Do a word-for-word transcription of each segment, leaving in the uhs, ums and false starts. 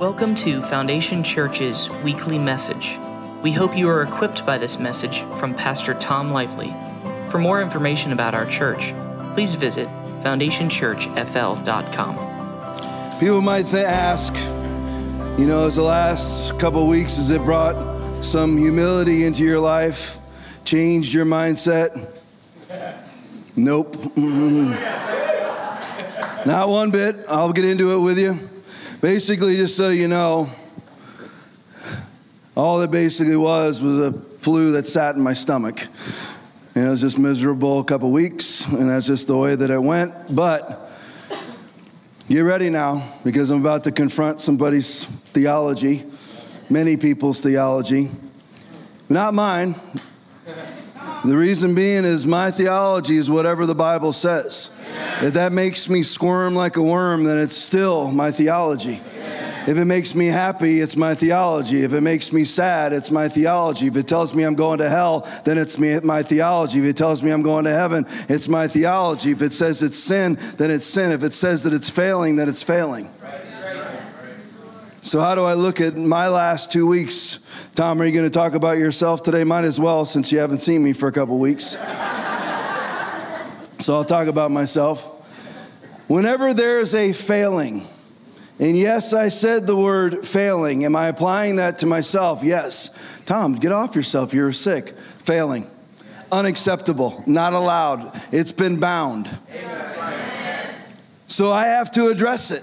Welcome to Foundation Church's weekly message. We hope you are equipped by this message from Pastor Tom Lively. For more information about our church, please visit foundation church f l dot com. People might th- ask, you know, as the last couple of weeks, has it brought some humility into your life, changed your mindset? Nope. Not one bit. I'll get into it with you. Basically, just so you know, all it basically was was a flu that sat in my stomach. And it was just miserable a couple weeks, and that's just the way that it went. But get ready now, because I'm about to confront somebody's theology, many people's theology. Not mine. The reason being is my theology is whatever the Bible says. If that makes me squirm like a worm, then it's still my theology. If it makes me happy, it's my theology. If it makes me sad, it's my theology. If it tells me I'm going to hell, then it's me, my theology. If it tells me I'm going to heaven, it's my theology. If it says it's sin, then it's sin. If it says that it's failing, then it's failing. So how do I look at my last two weeks? Tom, are you going to talk about yourself today? Might as well, since you haven't seen me for a couple weeks. So I'll talk about myself. Whenever there's a failing, and yes, I said the word failing. Am I applying that to myself? Yes. Tom, get off yourself. You're sick. Failing. Unacceptable. Not allowed. It's been bound. Amen. So I have to address it.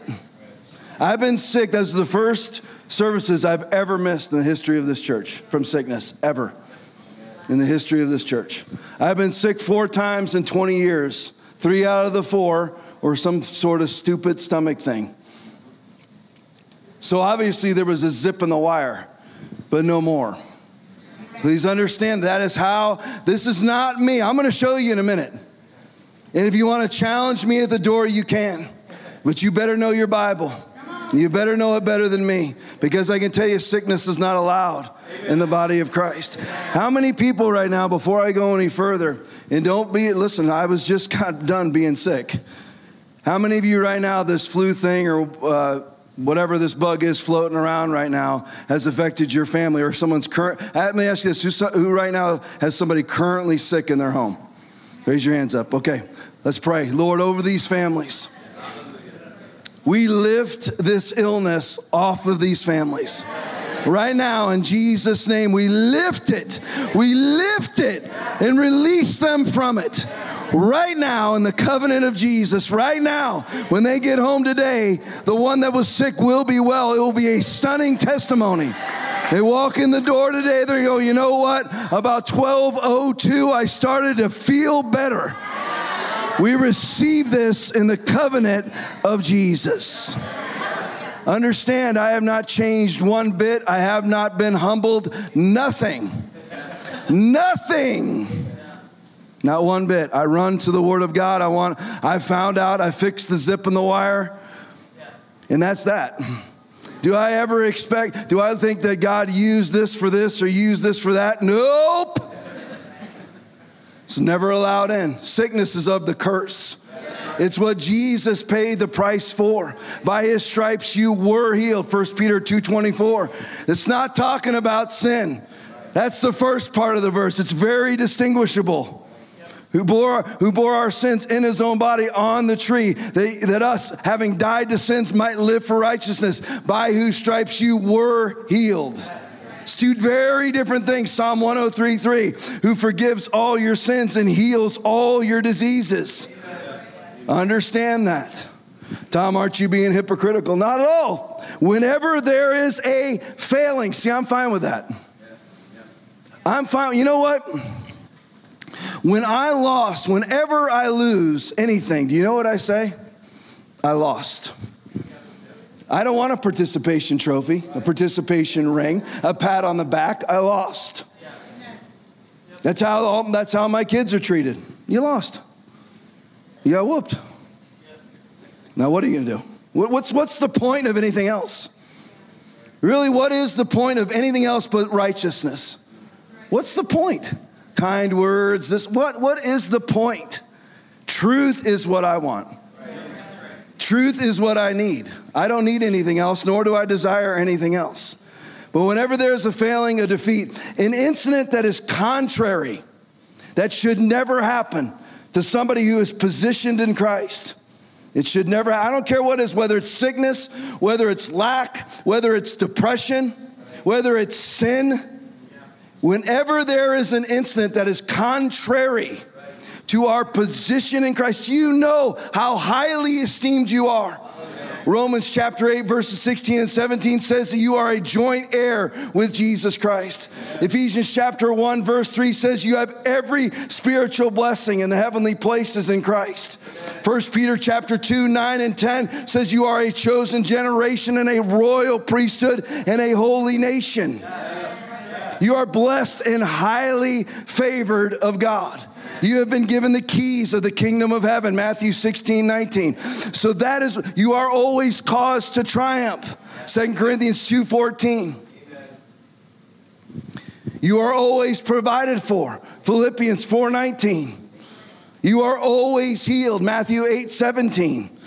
I've been sick. That's the first services I've ever missed in the history of this church from sickness, ever in the history of this church. I've been sick four times in twenty years, three out of the four, or some sort of stupid stomach thing. So obviously there was a zip in the wire, but no more. Please understand that is how, this is not me. I'm going to show you in a minute. And if you want to challenge me at the door, you can, but you better know your Bible. You better know it better than me, because I can tell you sickness is not allowed in the body of Christ. How many people right now, before I go any further, and don't be, listen, I was just got done being sick. How many of you right now, this flu thing or uh, whatever this bug is floating around right now has affected your family or someone's current? Let me ask you this, who, who right now has somebody currently sick in their home? Raise your hands up. Okay, let's pray. Lord, over these families. We lift this illness off of these families. Right now, in Jesus' name, we lift it. We lift it and release them from it. Right now, in the covenant of Jesus, right now, when they get home today, the one that was sick will be well. It will be a stunning testimony. They walk in the door today, they go, you know what? About twelve oh two, I started to feel better. We receive this in the covenant of Jesus. Understand, I have not changed one bit. I have not been humbled. Nothing. Nothing. Not one bit. I run to the Word of God. I want. I found out. I fixed the zip in the wire. And that's that. Do I ever expect, do I think that God used this for this or used this for that? Nope. It's never allowed in. Sickness is of the curse. It's what Jesus paid the price for. By his stripes you were healed. First Peter two twenty-four. It's not talking about sin. That's the first part of the verse. It's very distinguishable. Who bore, who bore our sins in his own body on the tree, they, that us, having died to sins, might live for righteousness, by whose stripes you were healed. It's two very different things. Psalm one oh three three, who forgives all your sins and heals all your diseases. Understand that. Tom, aren't you being hypocritical? Not at all. Whenever there is a failing, see, I'm fine with that. I'm fine. You know what? When I lost, whenever I lose anything, do you know what I say? I lost. I don't want a participation trophy, a participation ring, a pat on the back. I lost. That's how all, that's how my kids are treated. You lost. You got whooped. Now what are you gonna do? What, what's what's the point of anything else? Really, what is the point of anything else but righteousness? What's the point? Kind words. This what? What is the point? Truth is what I want. Truth is what I need. I don't need anything else, nor do I desire anything else. But whenever there is a failing, a defeat, an incident that is contrary, that should never happen to somebody who is positioned in Christ. It should never, I don't care what it is, whether it's sickness, whether it's lack, whether it's depression, whether it's sin. Whenever there is an incident that is contrary to our position in Christ, you know how highly esteemed you are. Romans chapter eight, verses sixteen and seventeen says that you are a joint heir with Jesus Christ. Yeah. Ephesians chapter one, verse three says you have every spiritual blessing in the heavenly places in Christ. First yeah. Peter chapter two, nine and ten says you are a chosen generation and a royal priesthood and a holy nation. Yeah. Yeah. You are blessed and highly favored of God. You have been given the keys of the kingdom of heaven, Matthew sixteen, nineteen. So that is, you are always caused to triumph, Second Corinthians two, fourteen. You are always provided for, Philippians four, nineteen. You are always healed, Matthew eight, seventeen.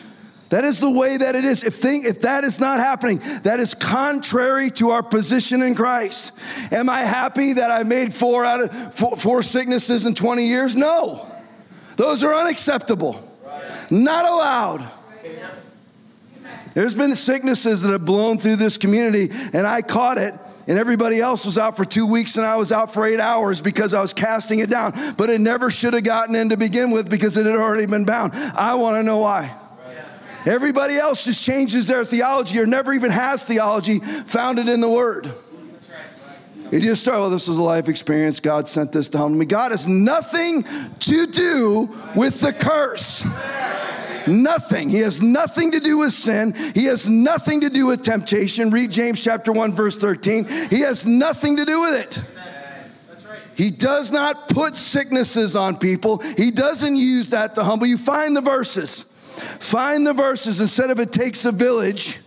That is the way that it is. If, thing, if that is not happening, that is contrary to our position in Christ. Am I happy that I made four out of four, four sicknesses in twenty years? No. Those are unacceptable. Right. Not allowed. Right. There's been sicknesses that have blown through this community, and I caught it, and everybody else was out for two weeks, and I was out for eight hours because I was casting it down. But it never should have gotten in to begin with because it had already been bound. I want to know why. Everybody else just changes their theology or never even has theology founded in the Word. You just start, well, this was a life experience. God sent this to humble me. God has nothing to do with the curse. Nothing. He has nothing to do with sin. He has nothing to do with temptation. Read James chapter one, verse thirteen. He has nothing to do with it. He does not put sicknesses on people. He doesn't use that to humble you. Find the verses. Find the verses. Instead of it takes a village,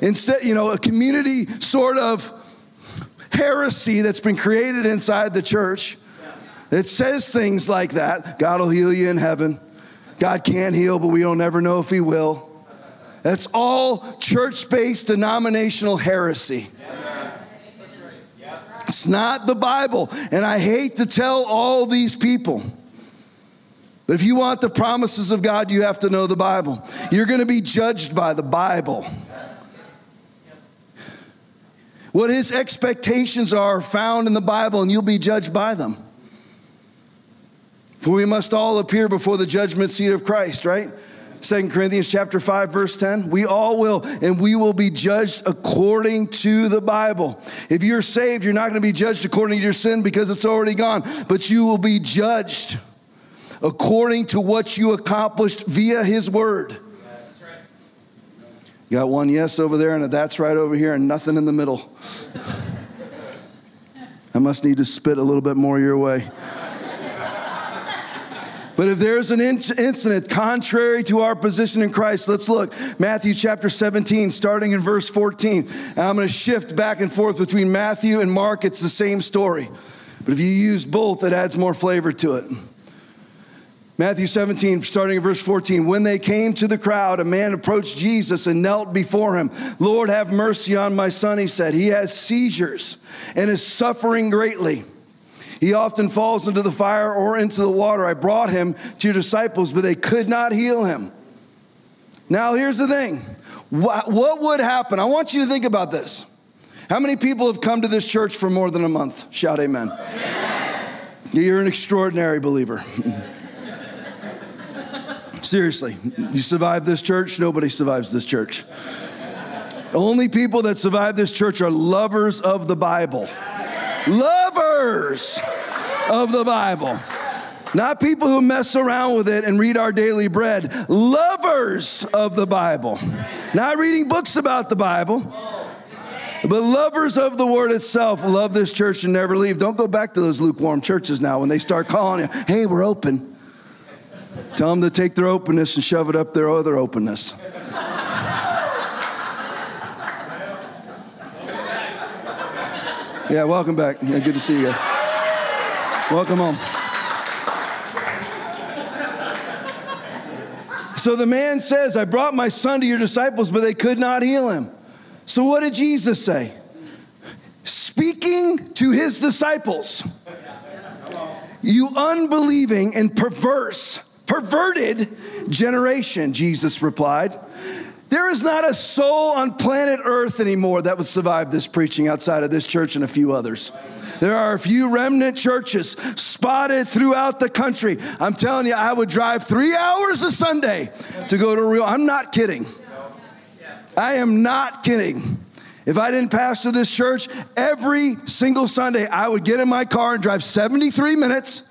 instead, you know, a community sort of heresy that's been created inside the church. It says things like that. God will heal you in heaven. God can heal, but we don't ever know if he will. That's all church-based denominational heresy. It's not the Bible. And I hate to tell all these people, but if you want the promises of God, you have to know the Bible. You're going to be judged by the Bible. What his expectations are found in the Bible, and you'll be judged by them. For we must all appear before the judgment seat of Christ, right? Second Corinthians chapter five, verse ten. We all will, and we will be judged according to the Bible. If you're saved, you're not going to be judged according to your sin because it's already gone, but you will be judged according to what you accomplished via his word. You got one yes over there and a that's right over here and nothing in the middle. I must need to spit a little bit more your way. But if there's an in- incident contrary to our position in Christ, let's look. Matthew chapter seventeen, starting in verse fourteen. And I'm going to shift back and forth between Matthew and Mark. It's the same story. But if you use both, it adds more flavor to it. Matthew seventeen, starting in verse fourteen. When they came to the crowd, a man approached Jesus and knelt before him. Lord, have mercy on my son, he said. He has seizures and is suffering greatly. He often falls into the fire or into the water. I brought him to your disciples, but they could not heal him. Now, here's the thing. What would happen? I want you to think about this. How many people have come to this church for more than a month? Shout amen. Amen. You're an extraordinary believer. Seriously, you survive this church, nobody survives this church. The only people that survive this church are lovers of the Bible. Lovers of the Bible. Not people who mess around with it and read our daily bread. Lovers of the Bible. Not reading books about the Bible, but lovers of the word itself. Love this church and never leave. Don't go back to those lukewarm churches now when they start calling you, hey, we're open. Tell them to take their openness and shove it up their other openness. Yeah, welcome back. Yeah, good to see you guys. Welcome home. So the man says, I brought my son to your disciples, but they could not heal him. So what did Jesus say? Speaking to his disciples, you unbelieving and perverse, perverted generation, Jesus replied. There is not a soul on planet Earth anymore that would survive this preaching outside of this church and a few others. There are a few remnant churches spotted throughout the country. I'm telling you, I would drive three hours a Sunday to go to a real, I'm not kidding. I am not kidding. If I didn't pastor this church, every single Sunday, I would get in my car and drive seventy-three minutes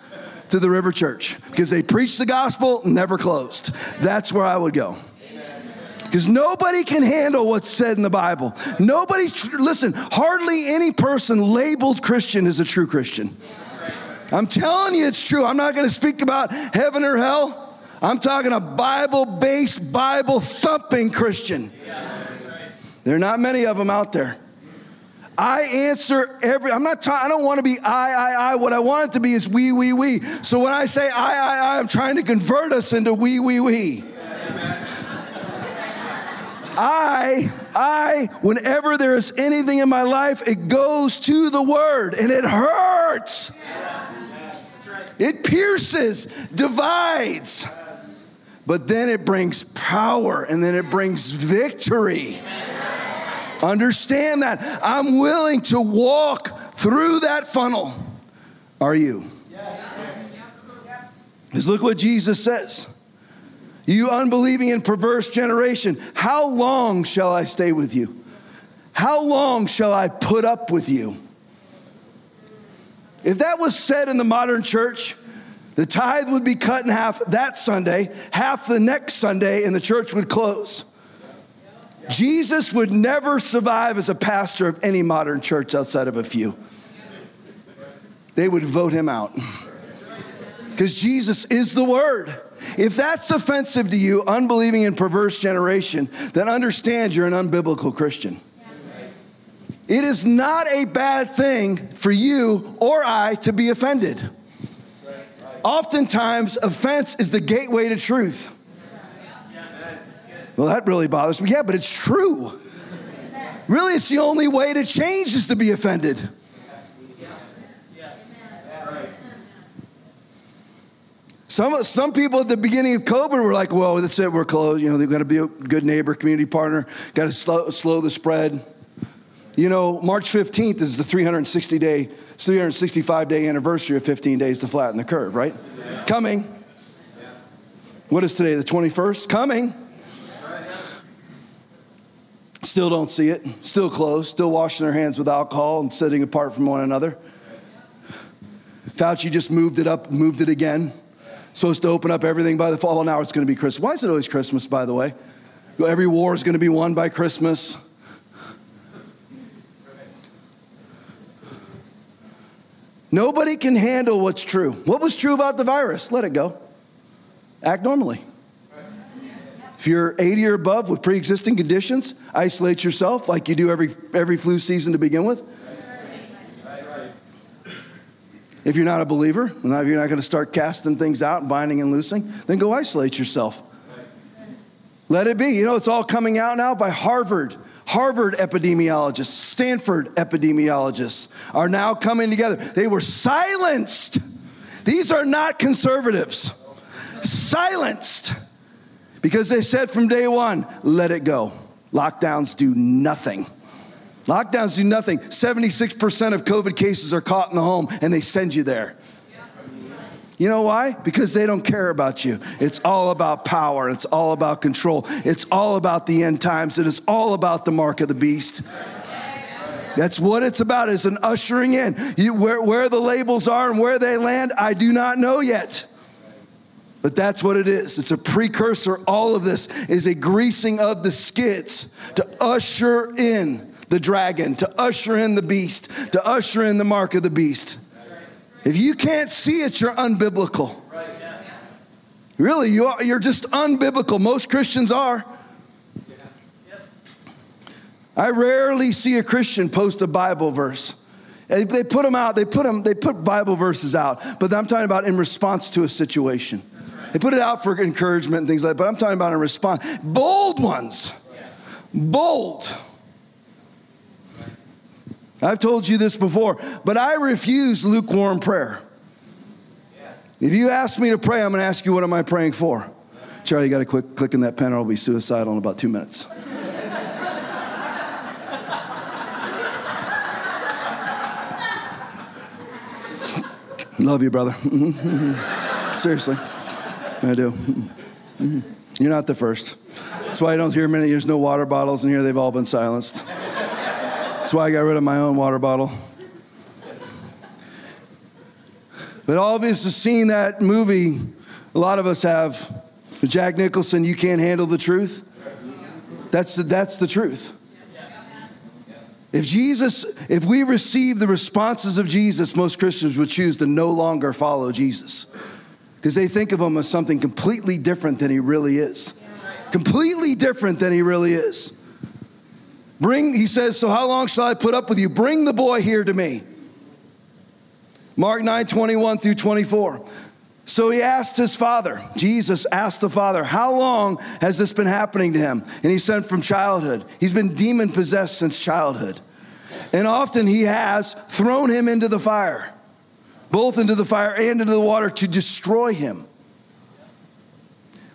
to the River Church because they preached the gospel, never closed. That's where I would go. Because nobody can handle what's said in the Bible. Nobody, listen, hardly any person labeled Christian is a true Christian. I'm telling you it's true. I'm not going to speak about heaven or hell. I'm talking a Bible-based, Bible-thumping Christian. There are not many of them out there. I answer every, I'm not, ta- I don't want to be I, I, I. What I want it to be is we, we, we. So when I say I, I, I, I'm trying to convert us into we, we, we. I, I, whenever there is anything in my life, it goes to the Word, and it hurts. It pierces, divides, but then it brings power, and then it brings victory. Understand that. I'm willing to walk through that funnel. Are you? Because look what Jesus says. You unbelieving and perverse generation, how long shall I stay with you? How long shall I put up with you? If that was said in the modern church, the tithe would be cut in half that Sunday, half the next Sunday, and the church would close. Jesus would never survive as a pastor of any modern church outside of a few. They would vote him out. Because Jesus is the Word. If that's offensive to you, unbelieving and perverse generation, then understand you're an unbiblical Christian. It is not a bad thing for you or I to be offended. Oftentimes, offense is the gateway to truth. Well, that really bothers me. Yeah, but it's true. Really, it's the only way to change is to be offended. Some some people at the beginning of COVID were like, whoa, that's it, we're closed. You know, they've got to be a good neighbor, community partner, got to slow, slow the spread. You know, March fifteenth is the three hundred sixty day, three hundred sixty-five day anniversary of fifteen days to flatten the curve, right? Yeah. Coming. Yeah. What is today, the twenty-first? Coming. Yeah. Still don't see it. Still closed. Still washing their hands with alcohol and sitting apart from one another. Fauci just moved it up, moved it again. Supposed to open up everything by the fall. Well, now it's going to be Christmas. Why is it always Christmas, by the way? Every war is going to be won by Christmas. Nobody can handle what's true. What was true about the virus? Let it go. Act normally. If you're eighty or above with pre-existing conditions, isolate yourself like you do every every flu season to begin with. If you're not a believer, and if you're not going to start casting things out and binding and loosing, then go isolate yourself. Let it be. You know, it's all coming out now by Harvard. Harvard epidemiologists, Stanford epidemiologists are now coming together. They were silenced. These are not conservatives. Silenced. Because they said from day one, let it go. Lockdowns do nothing. Lockdowns do nothing. seventy-six percent of COVID cases are caught in the home, and they send you there. You know why? Because they don't care about you. It's all about power. It's all about control. It's all about the end times. It is all about the mark of the beast. That's what it's about. It's an ushering in. You, where, where the labels are and where they land, I do not know yet. But that's what it is. It's a precursor. All of this is a greasing of the skids to usher in the dragon, to usher in the beast, to usher in the mark of the beast. If you can't see it, you're unbiblical. Really, you are, you're just unbiblical. Most Christians are. I rarely see a Christian post a Bible verse. They put them out. They put them, they put Bible verses out. But I'm talking about in response to a situation. They put it out for encouragement and things like that, but I'm talking about in response. Bold ones. Bold. I've told you this before, but I refuse lukewarm prayer. If you ask me to pray, I'm going to ask you, what am I praying for? Charlie, you got to quit clicking that pen or I'll be suicidal in about two minutes. Love you, brother. Seriously. I do. You're not the first. That's why I don't hear many. There's no water bottles in here. They've all been silenced. That's why I got rid of my own water bottle. But all of us have seen that movie. A lot of us have. Jack Nicholson, You Can't Handle the Truth. That's the, that's the truth. If Jesus, if we receive the responses of Jesus, most Christians would choose to no longer follow Jesus because they think of him as something completely different than he really is. Completely different than he really is. Bring, he says, so how long shall I put up with you? Bring the boy here to me. Mark nine, twenty-one through twenty-four. So he asked his father, Jesus asked the father, how long has this been happening to him? And he said, from childhood. He's been demon possessed since childhood. And often he has thrown him into the fire, both into the fire and into the water to destroy him.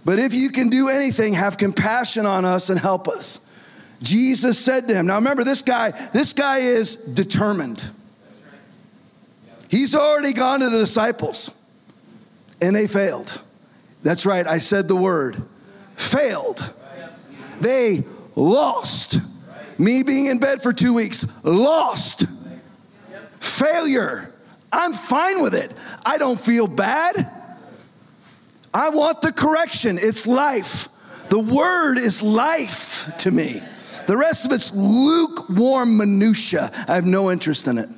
But if you can do anything, have compassion on us and help us. Jesus said to him, now remember this guy, this guy is determined. He's already gone to the disciples. And they failed. That's right, I said the word. Failed. They lost. Me being in bed for two weeks, lost. Failure. I'm fine with it. I don't feel bad. I want the correction. It's life. The word is life to me. The rest of it's lukewarm minutia. I have no interest in it.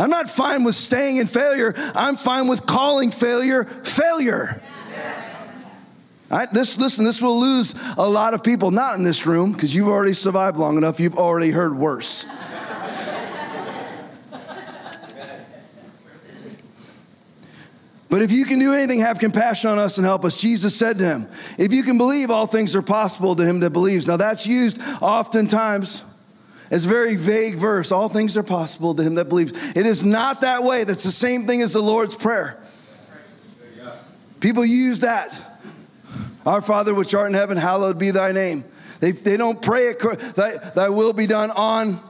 I'm not fine with staying in failure. I'm fine with calling failure, failure. Yes. I, this, listen, this will lose a lot of people, not in this room, because you've already survived long enough. You've already heard worse. But if you can do anything, have compassion on us and help us. Jesus said to him, if you can believe, all things are possible to him that believes. Now that's used oftentimes. It's a very vague verse. All things are possible to him that believes. It is not that way. That's the same thing as the Lord's Prayer. People use that. Our Father which art in heaven, hallowed be thy name. They, they don't pray, it, thy, thy will be done on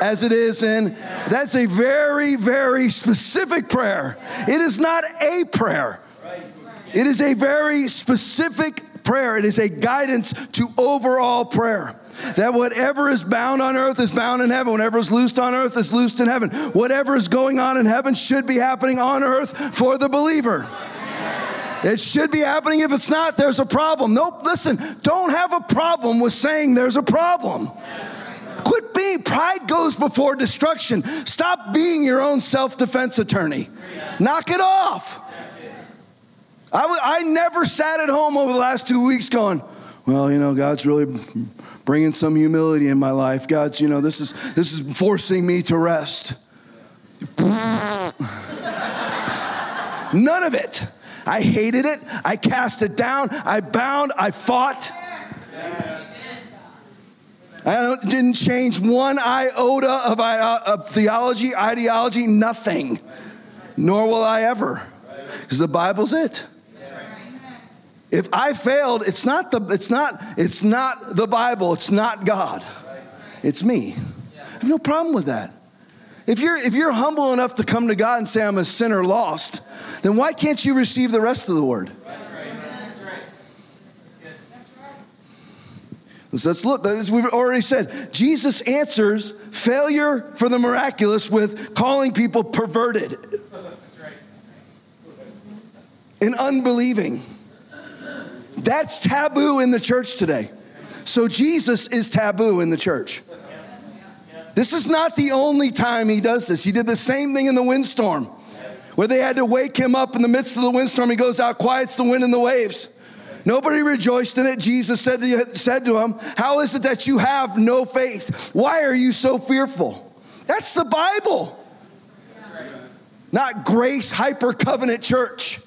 as it is in. That's a very, very specific prayer. It is not a prayer. It is a very specific prayer. It is a guidance to overall prayer. That whatever is bound on earth is bound in heaven. Whatever is loosed on earth is loosed in heaven. Whatever is going on in heaven should be happening on earth for the believer. It should be happening. If it's not, there's a problem. Nope, listen, don't have a problem with saying there's a problem. Quit being, pride goes before destruction. Stop being your own self-defense attorney. Knock it off. I, w- I never sat at home over the last two weeks going, well, you know, God's really bringing some humility in my life. God's, you know, this is this is forcing me to rest. None of it. I hated it. I cast it down. I bound. I fought. I didn't change one iota of, of theology, ideology, nothing. Nor will I ever. Because the Bible's it. If I failed, it's not the it's not it's not the Bible, it's not God. It's me. I have no problem with that. If you're if you're humble enough to come to God and say I'm a sinner lost, then why can't you receive the rest of the word? That's right. That's right. That's good. That's right. So let's look, as we've already said, Jesus answers failure for the miraculous with calling people perverted. That's right. And unbelieving. That's taboo in the church today. So Jesus is taboo in the church. This is not the only time he does this. He did the same thing in the windstorm where they had to wake him up in the midst of the windstorm. He goes out, quiets the wind and the waves. Nobody rejoiced in it. Jesus said to, said to him, how is it that you have no faith? Why are you so fearful? That's the Bible. Not Grace Hyper Covenant Church.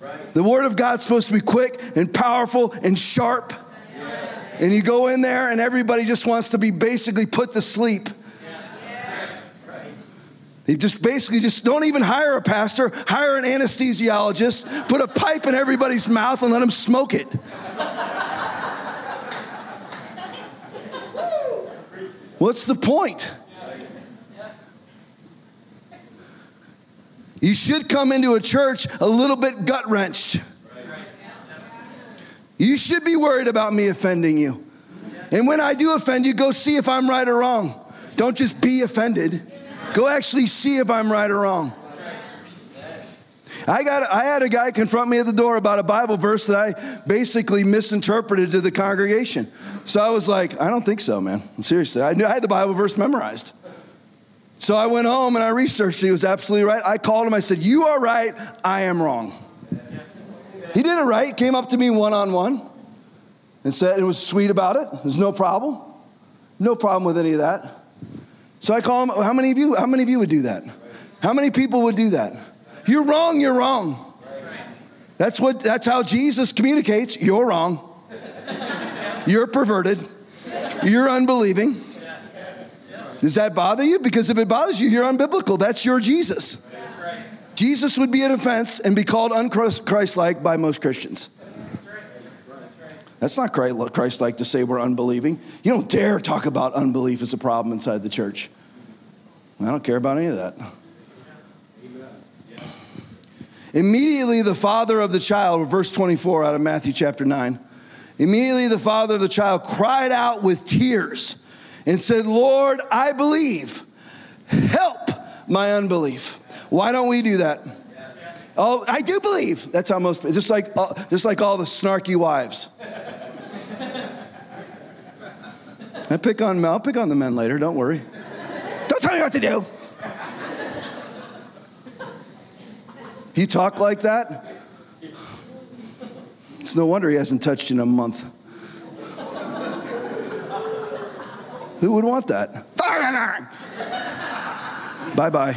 Right. The Word of God's supposed to be quick and powerful and sharp. Yes. And you go in there and everybody just wants to be basically put to sleep. They just basically just don't even hire a pastor, hire an anesthesiologist, put a pipe in everybody's mouth and let them smoke it. What's the point? You should come into a church a little bit gut-wrenched. You should be worried about me offending you. And when I do offend you, go see if I'm right or wrong. Don't just be offended. Go actually see if I'm right or wrong. I got. I had a guy confront me at the door about a Bible verse that I basically misinterpreted to the congregation. So I was like, I don't think so, man. Seriously, I knew I had the Bible verse memorized. So I went home and I researched. He was absolutely right. I called him. I said, you are right. I am wrong. He did it right. Came up to me one-on-one and said, and was sweet about it. There was no problem. No problem with any of that. So I call him, how many of you, how many of you would do that? How many people would do that? You're wrong, you're wrong. That's what, that's how Jesus communicates. You're wrong. You're perverted. You're unbelieving. Does that bother you? Because if it bothers you, you're unbiblical. That's your Jesus. Jesus would be an offense and be called un-Christ-like by most Christians. That's not Christ-like to say we're unbelieving. You don't dare talk about unbelief as a problem inside the church. I don't care about any of that. Immediately the father of the child, verse twenty-four out of Matthew chapter nine, immediately the father of the child cried out with tears and said, Lord, I believe. Help my unbelief. Why don't we do that? Oh, I do believe. That's how most, just like, just like all the snarky wives. I pick on, I'll pick on the men later, don't worry. Don't tell me what to do. If you talk like that, it's no wonder he hasn't touched you in a month. Who would want that? Bye-bye.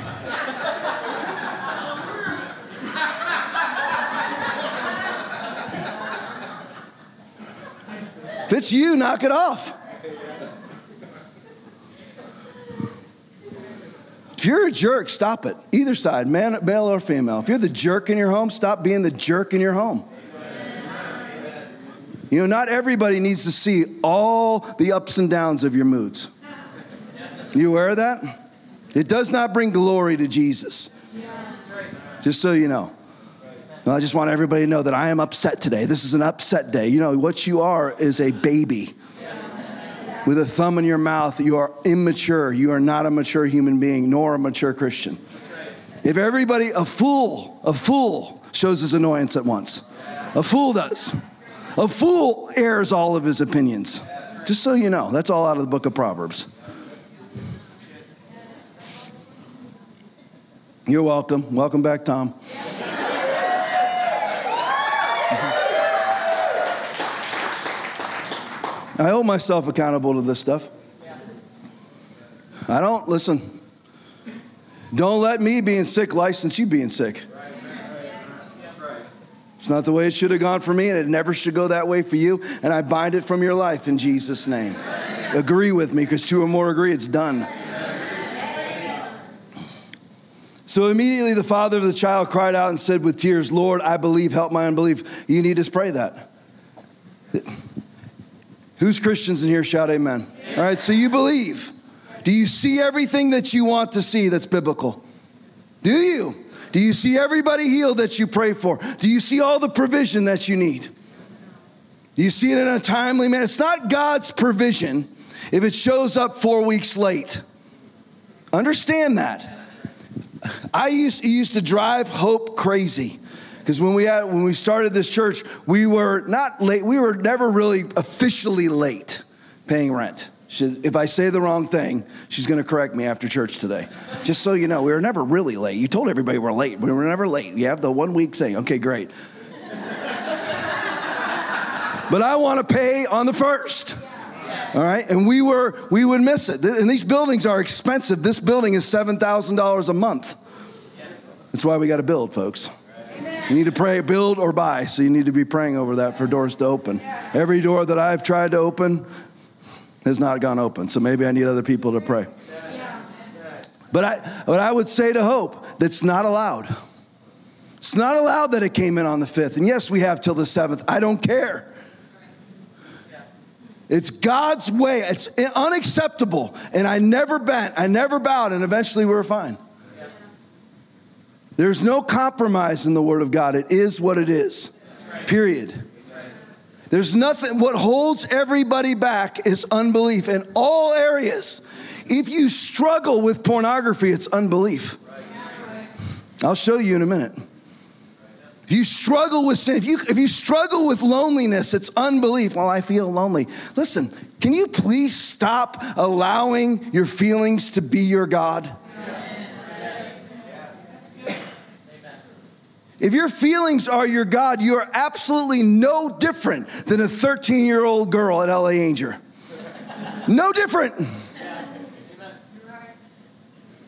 If it's you, knock it off. If you're a jerk, stop it. Either side, man, male or female. If you're the jerk in your home, stop being the jerk in your home. You know, not everybody needs to see all the ups and downs of your moods. You aware of that? It does not bring glory to Jesus. Just so you know. Well, I just want everybody to know that I am upset today. This is an upset day. You know, what you are is a baby. With a thumb in your mouth, you are immature. You are not a mature human being, nor a mature Christian. If everybody, a fool, a fool shows his annoyance at once. A fool does. A fool airs all of his opinions. Just so you know, that's all out of the book of Proverbs. You're welcome. Welcome back, Tom. I hold myself accountable to this stuff. I don't, listen, don't let me being sick license you being sick. It's not the way it should have gone for me, and it never should go that way for you, and I bind it from your life in Jesus' name. Agree with me, because two or more agree, it's done. So immediately the father of the child cried out and said with tears, Lord, I believe, help my unbelief. You need to pray that. Who's Christians in here? Shout amen. Yeah. All right, so you believe. Do you see everything that you want to see that's biblical? Do you? Do you see everybody healed that you pray for? Do you see all the provision that you need? Do you see it in a timely manner? It's not God's provision if it shows up four weeks late. Understand that. I used, it used to drive hope crazy. Because when we had, when we started this church, we were not late. We were never really officially late paying rent. Should, if I say the wrong thing, she's going to correct me after church today. Just so you know, we were never really late. You told everybody we're late. We were never late. You have the one week thing. Okay, great. But I want to pay on the first. All right, and we were we would miss it. And these buildings are expensive. This building is seven thousand dollars a month. That's why we got to build, folks. You need to pray, build or buy. So you need to be praying over that for doors to open. Every door that I've tried to open has not gone open. So maybe I need other people to pray. But I, but I would say to Hope, that's not allowed. It's not allowed that it came in on the fifth. And yes, we have till the seventh. I don't care. It's God's way. It's unacceptable. And I never bent. I never bowed. And eventually we were fine. Yeah. There's no compromise in the Word of God. It is what it is. Right. Period. Right. There's nothing. What holds everybody back is unbelief in all areas. If you struggle with pornography, it's unbelief. Right. I'll show you in a minute. If you struggle with sin, if you, if you struggle with loneliness, it's unbelief. Well, I feel lonely. Listen, can you please stop allowing your feelings to be your God? If your feelings are your God, you are absolutely no different than a thirteen-year-old girl at L A Angel. No different.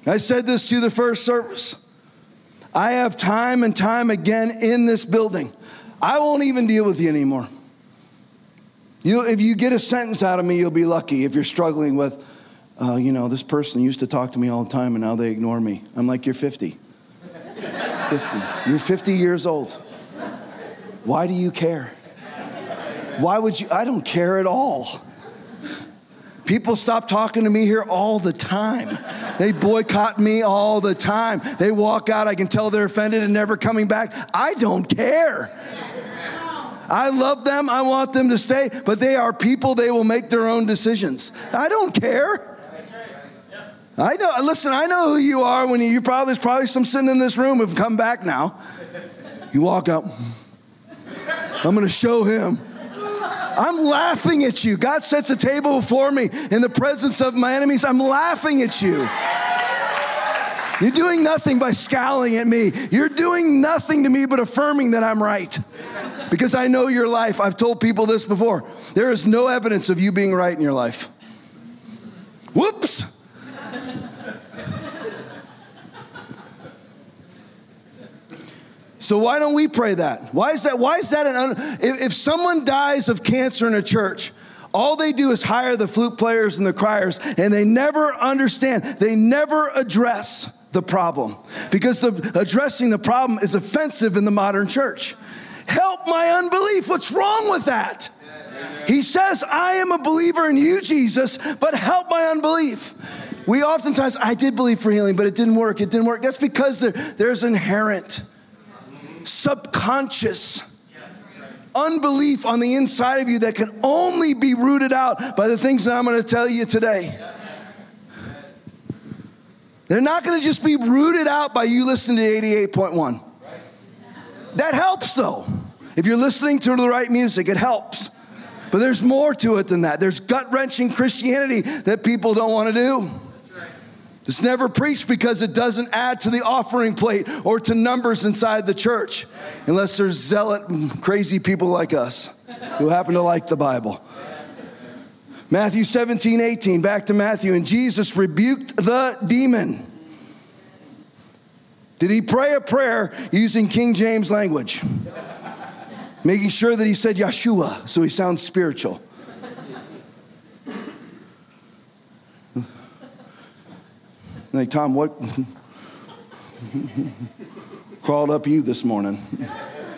I said this to the first service. I have time and time again in this building. I won't even deal with you anymore. You, if you get a sentence out of me, you'll be lucky. If you're struggling with, uh, you know, this person used to talk to me all the time and now they ignore me. I'm like, you're fifty. fifty. You're fifty years old. Why do you care? Why would you? I don't care at all. People stop talking to me here all the time. They boycott me all the time. They walk out. I can tell they're offended and never coming back. I don't care. I love them. I want them to stay. But they are people. They will make their own decisions. I don't care. I know. Listen, I know who you are. When you, you probably, there's probably some sitting in this room who've come back now. You walk out. I'm going to show him. I'm laughing at you. God sets a table before me in the presence of my enemies. I'm laughing at you. You're doing nothing by scowling at me. You're doing nothing to me but affirming that I'm right. Because I know your life. I've told people this before. There is no evidence of you being right in your life. Whoops. So why don't we pray that? Why is that? Why is that? An un, if, if someone dies of cancer in a church, all they do is hire the flute players and the criers, and they never understand. They never address the problem because the, addressing the problem is offensive in the modern church. Help my unbelief. What's wrong with that? He says, I am a believer in you, Jesus, but help my unbelief. We oftentimes, I did believe for healing, but it didn't work. It didn't work. That's because there, there's inherent subconscious unbelief on the inside of you that can only be rooted out by the things that I'm going to tell you today. They're not going to just be rooted out by you listening to eighty-eight point one. That helps though. If you're listening to the right music, it helps. But there's more to it than that. There's gut-wrenching Christianity that people don't want to do. It's never preached because it doesn't add to the offering plate or to numbers inside the church, unless there's zealot, crazy people like us who happen to like the Bible. Matthew seventeen, eighteen, back to Matthew, and Jesus rebuked the demon. Did he pray a prayer using King James language? Making sure that he said Yeshua, so he sounds spiritual. Like, Tom, what crawled up you this morning?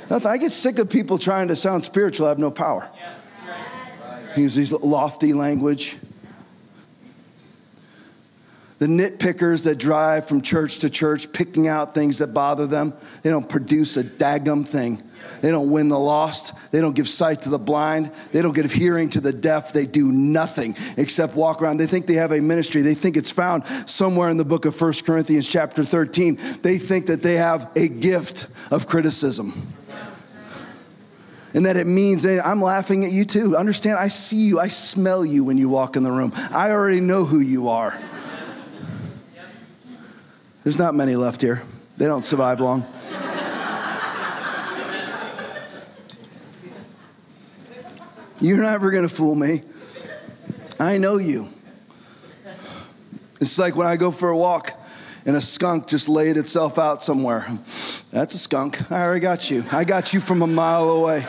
Nothing. I get sick of people trying to sound spiritual. I have no power. Yeah, that's right. That's right. Use these lofty language. The nitpickers that drive from church to church, picking out things that bother them. They don't produce a daggum thing. They don't win the lost. They don't give sight to the blind. They don't give hearing to the deaf. They do nothing except walk around. They think they have a ministry. They think it's found somewhere in the book of First Corinthians chapter thirteen. They think that they have a gift of criticism. And that it means, I'm laughing at you too. Understand, I see you. I smell you when you walk in the room. I already know who you are. There's not many left here. They don't survive long. You're never going to fool me. I know you. It's like when I go for a walk and a skunk just laid itself out somewhere. That's a skunk. I already got you. I got you from a mile away.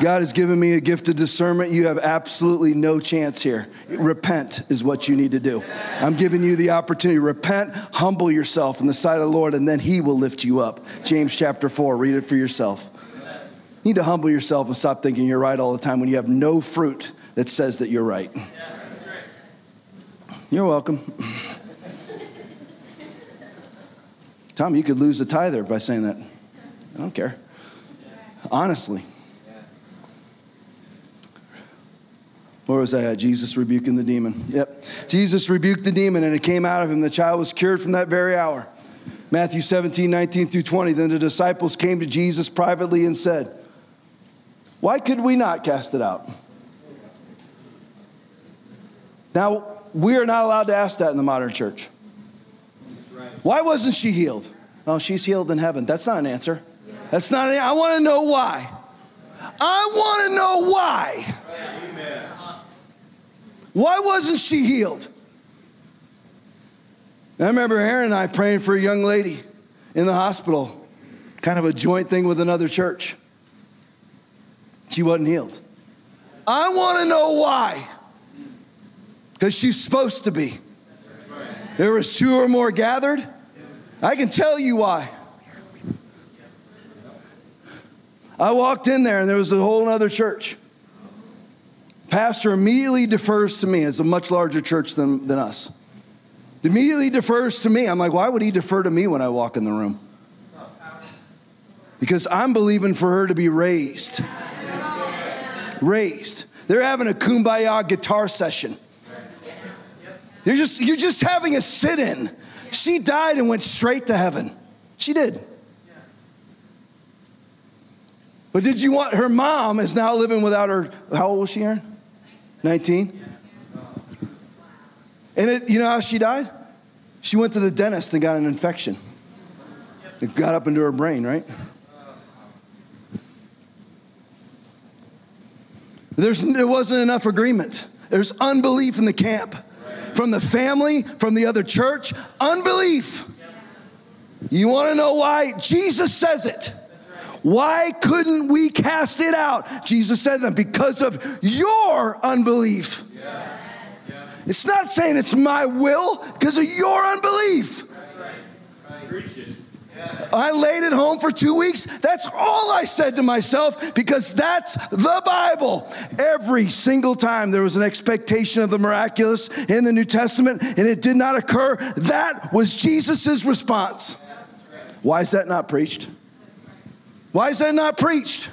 God has given me a gift of discernment. You have absolutely no chance here. Repent is what you need to do. I'm giving you the opportunity. Repent, humble yourself in the sight of the Lord, and then he will lift you up. James chapter four, read it for yourself. You need to humble yourself and stop thinking you're right all the time when you have no fruit that says that you're right. You're welcome. Tom, you could lose a tither by saying that. I don't care. Honestly. Where was I at? Jesus rebuking the demon. Yep. Jesus rebuked the demon, and it came out of him. The child was cured from that very hour. Matthew seventeen, nineteen through twenty. Then the disciples came to Jesus privately and said, "Why could we not cast it out?" Now, we are not allowed to ask that in the modern church. Why wasn't she healed? Oh, she's healed in heaven. That's not an answer. That's not an answer. I want to know why. I want to know why. Why wasn't she healed? I remember Aaron and I praying for a young lady in the hospital, kind of a joint thing with another church. She wasn't healed. I want to know why. Because she's supposed to be. There was two or more gathered. I can tell you why. I walked in there and there was a whole other church. Pastor immediately defers to me. It's a much larger church than, than us. Immediately defers to me. I'm like, why would he defer to me when I walk in the room? Because I'm believing for her to be raised. Raised. They're having a kumbaya guitar session. You're just, you're just having a sit-in. She died and went straight to heaven. She did. But did you want, her mom is now living without her, how old was she, Aaron? nineteen. And it, you know how she died? She went to the dentist and got an infection. It got up into her brain, right? There's, there wasn't enough agreement. There's unbelief in the camp. From the family, from the other church, unbelief. You want to know why? Jesus says it. Why couldn't we cast it out? Jesus said to them, because of your unbelief. Yes. Yes. It's not saying it's my will, because of your unbelief. That's right. Right. Preach it. Yes. I laid it home for two weeks. That's all I said to myself, because that's the Bible. Every single time there was an expectation of the miraculous in the New Testament, and it did not occur, that was Jesus' response. That's right. Why is that not preached? Why is that not preached?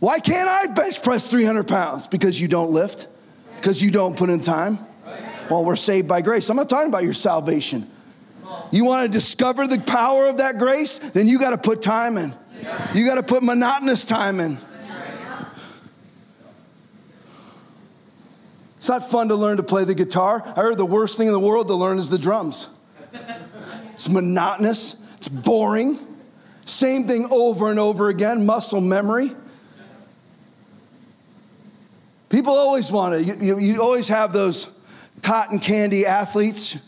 Why can't I bench press three hundred pounds? Because you don't lift? Because you don't put in time? Well, we're saved by grace. I'm not talking about your salvation. You want to discover the power of that grace? Then you got to put time in. You got to put monotonous time in. It's not fun to learn to play the guitar. I heard the worst thing in the world to learn is the drums. It's monotonous. It's boring. Same thing over and over again, muscle memory. People always want to, you, you, you always have those cotton candy athletes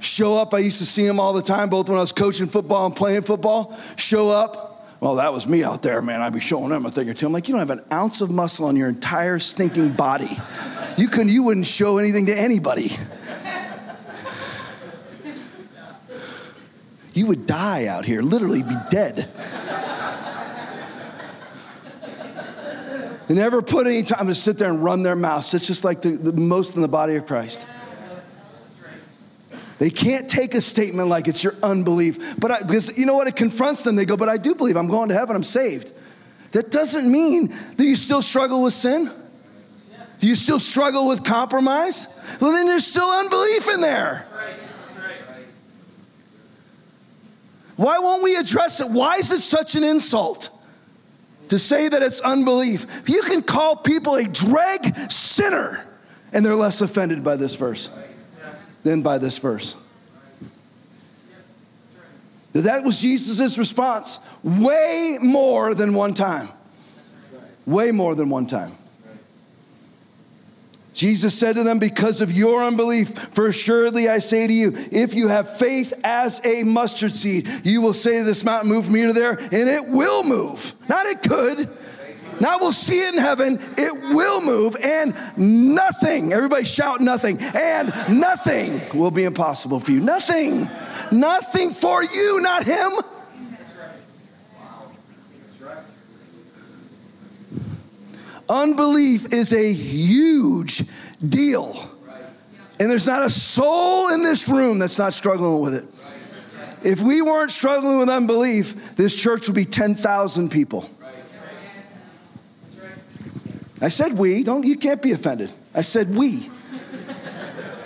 show up. I used to see them all the time, both when I was coaching football and playing football. Show up. Well, that was me out there, man. I'd be showing them a thing or two. I'm like, you don't have an ounce of muscle on your entire stinking body. You couldn't, you wouldn't show anything to anybody. You would die out here, literally be dead. They never put any time to sit there and run their mouths. It's just like the, the most in the body of Christ. They can't take a statement like it's your unbelief. But I, because you know what? It confronts them. They go, but I do believe. I'm going to heaven. I'm saved. That doesn't mean that you still struggle with sin. Do you still struggle with compromise? Well, then there's still unbelief in there. Why won't we address it? Why is it such an insult to say that it's unbelief? You can call people a dreg sinner, and they're less offended by this verse than by this verse. That was Jesus' response. Way more than one time. Way more than one time. Jesus said to them, because of your unbelief, for assuredly I say to you, if you have faith as a mustard seed, you will say to this mountain, move from here to there, and it will move. Not it could. Now we'll see it in heaven. It will move, and nothing, everybody shout nothing, and nothing will be impossible for you. Nothing. Nothing for you, not him. Unbelief is a huge deal. And there's not a soul in this room that's not struggling with it. If we weren't struggling with unbelief, this church would be ten thousand people. I said we. Don't, you can't be offended. I said we.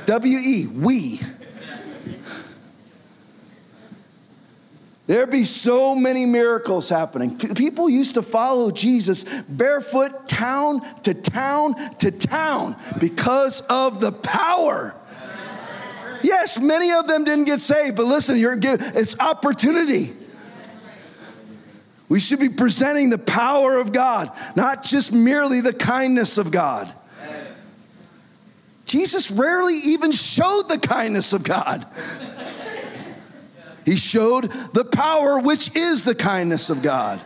W E, we. There'd be so many miracles happening. People used to follow Jesus barefoot, town to town to town because of the power. Yes, many of them didn't get saved, but listen, you're, it's opportunity. We should be presenting the power of God, not just merely the kindness of God. Jesus rarely even showed the kindness of God. He showed the power, which is the kindness of God.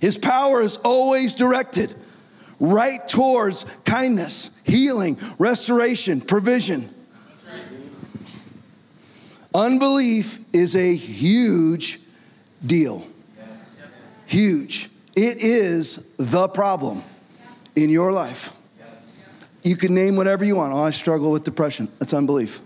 His power is always directed right towards kindness, healing, restoration, provision. Unbelief is a huge deal. Huge. It is the problem in your life. You can name whatever you want. Oh, I struggle with depression. That's unbelief.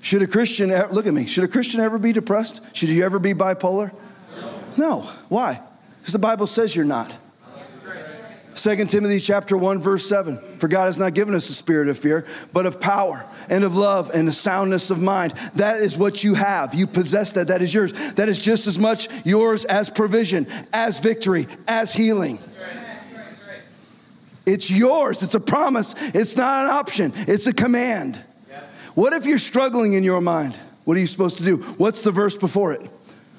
Should a Christian, look at me, should a Christian ever be depressed? Should you ever be bipolar? No. No. Why? Because the Bible says you're not. Second Timothy chapter one, verse seven. For God has not given us a spirit of fear, but of power and of love and of soundness of mind. That is what you have. You possess that. That is yours. That is just as much yours as provision, as victory, as healing. It's yours. It's a promise. It's not an option. It's a command. What if you're struggling in your mind? What are you supposed to do? What's the verse before it?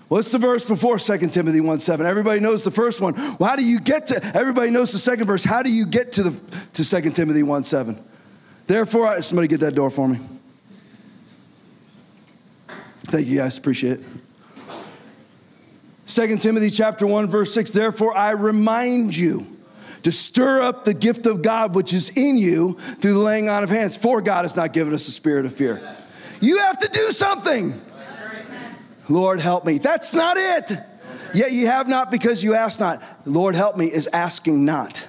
What's the verse before Second Timothy one seven? Everybody knows the first one. Well, how do you get to, everybody knows the second verse. How do you get to the to Second Timothy one seven? Therefore, I, somebody get that door for me. Thank you guys, appreciate it. Second Timothy chapter one, verse six, therefore I remind you to stir up the gift of God which is in you through the laying on of hands. For God has not given us a spirit of fear. You have to do something. Lord, help me. That's not it. Yet you have not because you ask not. Lord, help me is asking not.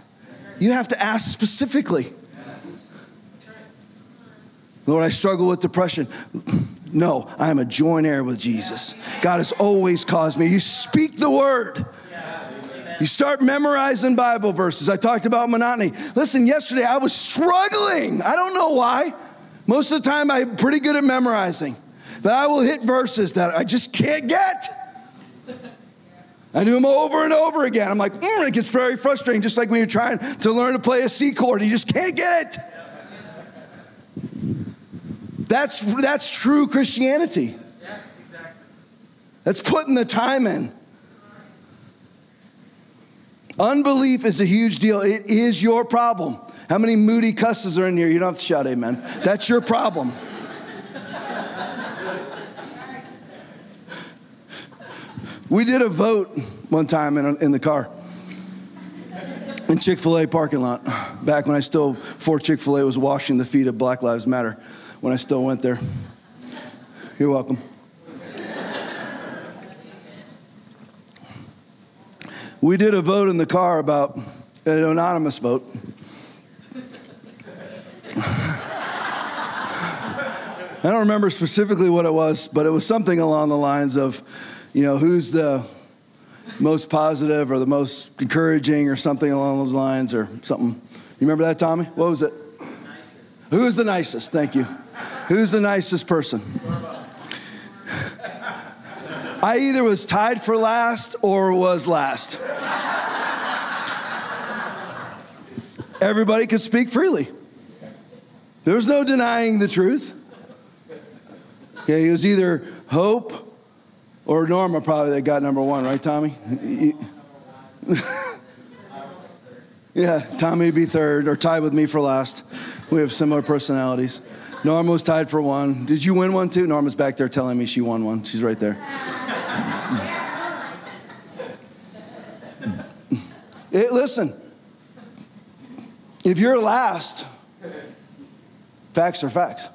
You have to ask specifically. Lord, I struggle with depression. No, I am a joint heir with Jesus. God has always caused me. You speak the word. You start memorizing Bible verses. I talked about monotony. Listen, yesterday I was struggling. I don't know why. Most of the time I'm pretty good at memorizing. But I will hit verses that I just can't get. I do them over and over again. I'm like, mm, it gets very frustrating, just like when you're trying to learn to play a C chord and you just can't get it. That's, that's true Christianity. Yeah, exactly. That's putting the time in. Unbelief is a huge deal. It is your problem. How many moody cusses are in here? You don't have to shout amen. That's your problem. We did a vote one time in, a, in the car in Chick-fil-A parking lot back when I still, before Chick-fil-A was washing the feet of Black Lives Matter, when I still went there. You're welcome. We did a vote in the car about an anonymous vote. I don't remember specifically what it was, but it was something along the lines of, you know, who's the most positive or the most encouraging or something along those lines or something. You remember that, Tommy? What was it? Nicest. Who's the nicest? Thank you. Who's the nicest person? I either was tied for last or was last. Everybody could speak freely. There was no denying the truth. Yeah, it was either Hope or Norma probably that got number one, right, Tommy? Yeah, Tommy would be third, or tied with me for last. We have similar personalities. Norm was tied for one. Did you win one too? Norm is back there telling me she won one. She's right there. It, listen, if you're last, facts are facts.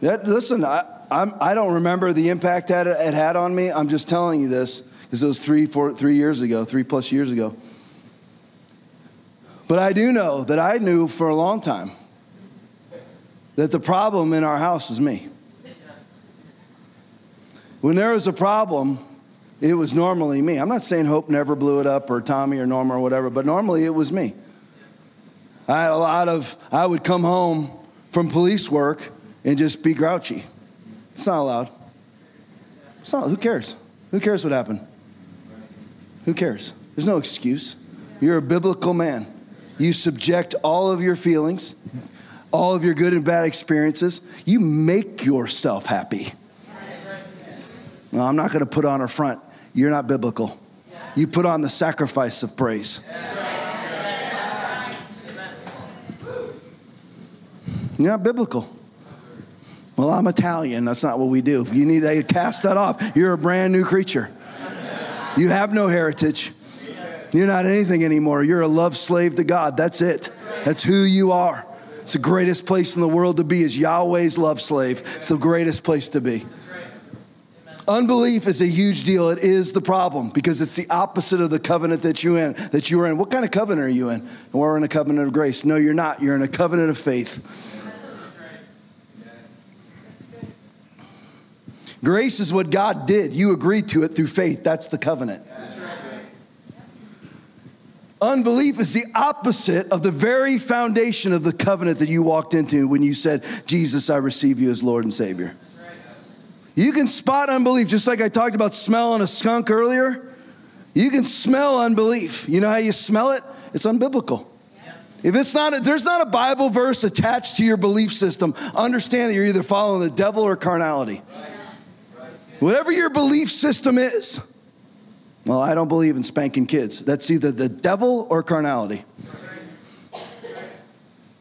That, listen, I, I'm, I don't remember the impact that it had on me. I'm just telling you this because it was three, four, three years ago, three plus years ago. But I do know that I knew for a long time that the problem in our house was me. When there was a problem, it was normally me. I'm not saying Hope never blew it up or Tommy or Norma or whatever, but normally it was me. I had a lot of, I would come home from police work and just be grouchy. It's not allowed. It's not, who cares? Who cares what happened? Who cares? There's no excuse. You're a biblical man. You subject all of your feelings, all of your good and bad experiences. You make yourself happy. No, I'm not going to put on a front. You're not biblical. You put on the sacrifice of praise. You're not biblical. Well, I'm Italian. That's not what we do. You need to cast that off. You're a brand new creature. You have no heritage. You're not anything anymore. You're a love slave to God. That's it. That's who you are. It's the greatest place in the world to be is Yahweh's love slave. It's the greatest place to be. Unbelief is a huge deal. It is the problem because it's the opposite of the covenant that you in, that you are in. What kind of covenant are you in? And we're in a covenant of grace. No, you're not. You're in a covenant of faith. Grace is what God did. You agreed to it through faith. That's the covenant. Unbelief is the opposite of the very foundation of the covenant that you walked into when you said, Jesus, I receive you as Lord and Savior. You can spot unbelief, just like I talked about smelling a skunk earlier. You can smell unbelief. You know how you smell it? It's unbiblical. Yeah. If it's not, a, there's not a Bible verse attached to your belief system, understand that you're either following the devil or carnality. Right. Right. Whatever your belief system is, well, I don't believe in spanking kids. That's either the devil or carnality. Right.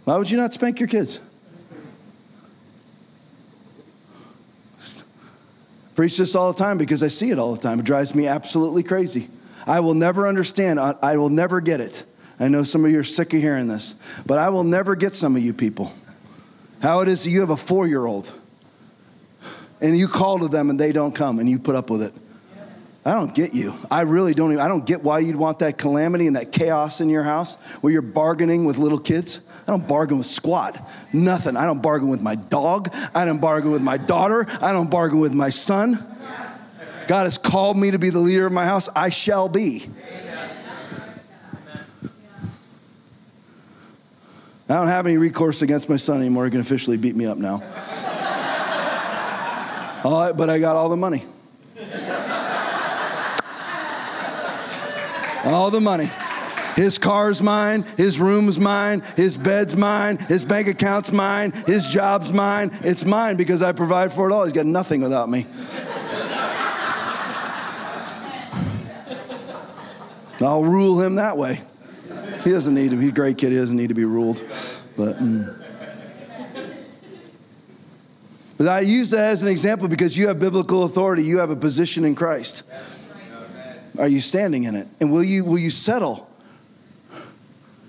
Why would you not spank your kids? Preach this all the time because I see it all the time. It drives me absolutely crazy. I will never understand. I, I will never get it. I know some of you are sick of hearing this, but I will never get some of you people. How it is that you have a four-year-old and you call to them and they don't come and you put up with it. I don't get you. I really don't even, I don't get why you'd want that calamity and that chaos in your house where you're bargaining with little kids. I don't bargain with squat, nothing. I don't bargain with my dog. I don't bargain with my daughter. I don't bargain with my son. God has called me to be the leader of my house. I shall be. I don't have any recourse against my son anymore. He can officially beat me up now. All right, but I got all the money. All the money. His car's mine, his room's mine, his bed's mine, his bank account's mine, his job's mine. It's mine because I provide for it all. He's got nothing without me. I'll rule him that way. He doesn't need him. He's a great kid. He doesn't need to be ruled. But, mm. but I use that as an example because you have biblical authority. You have a position in Christ. Are you standing in it? And will you will you settle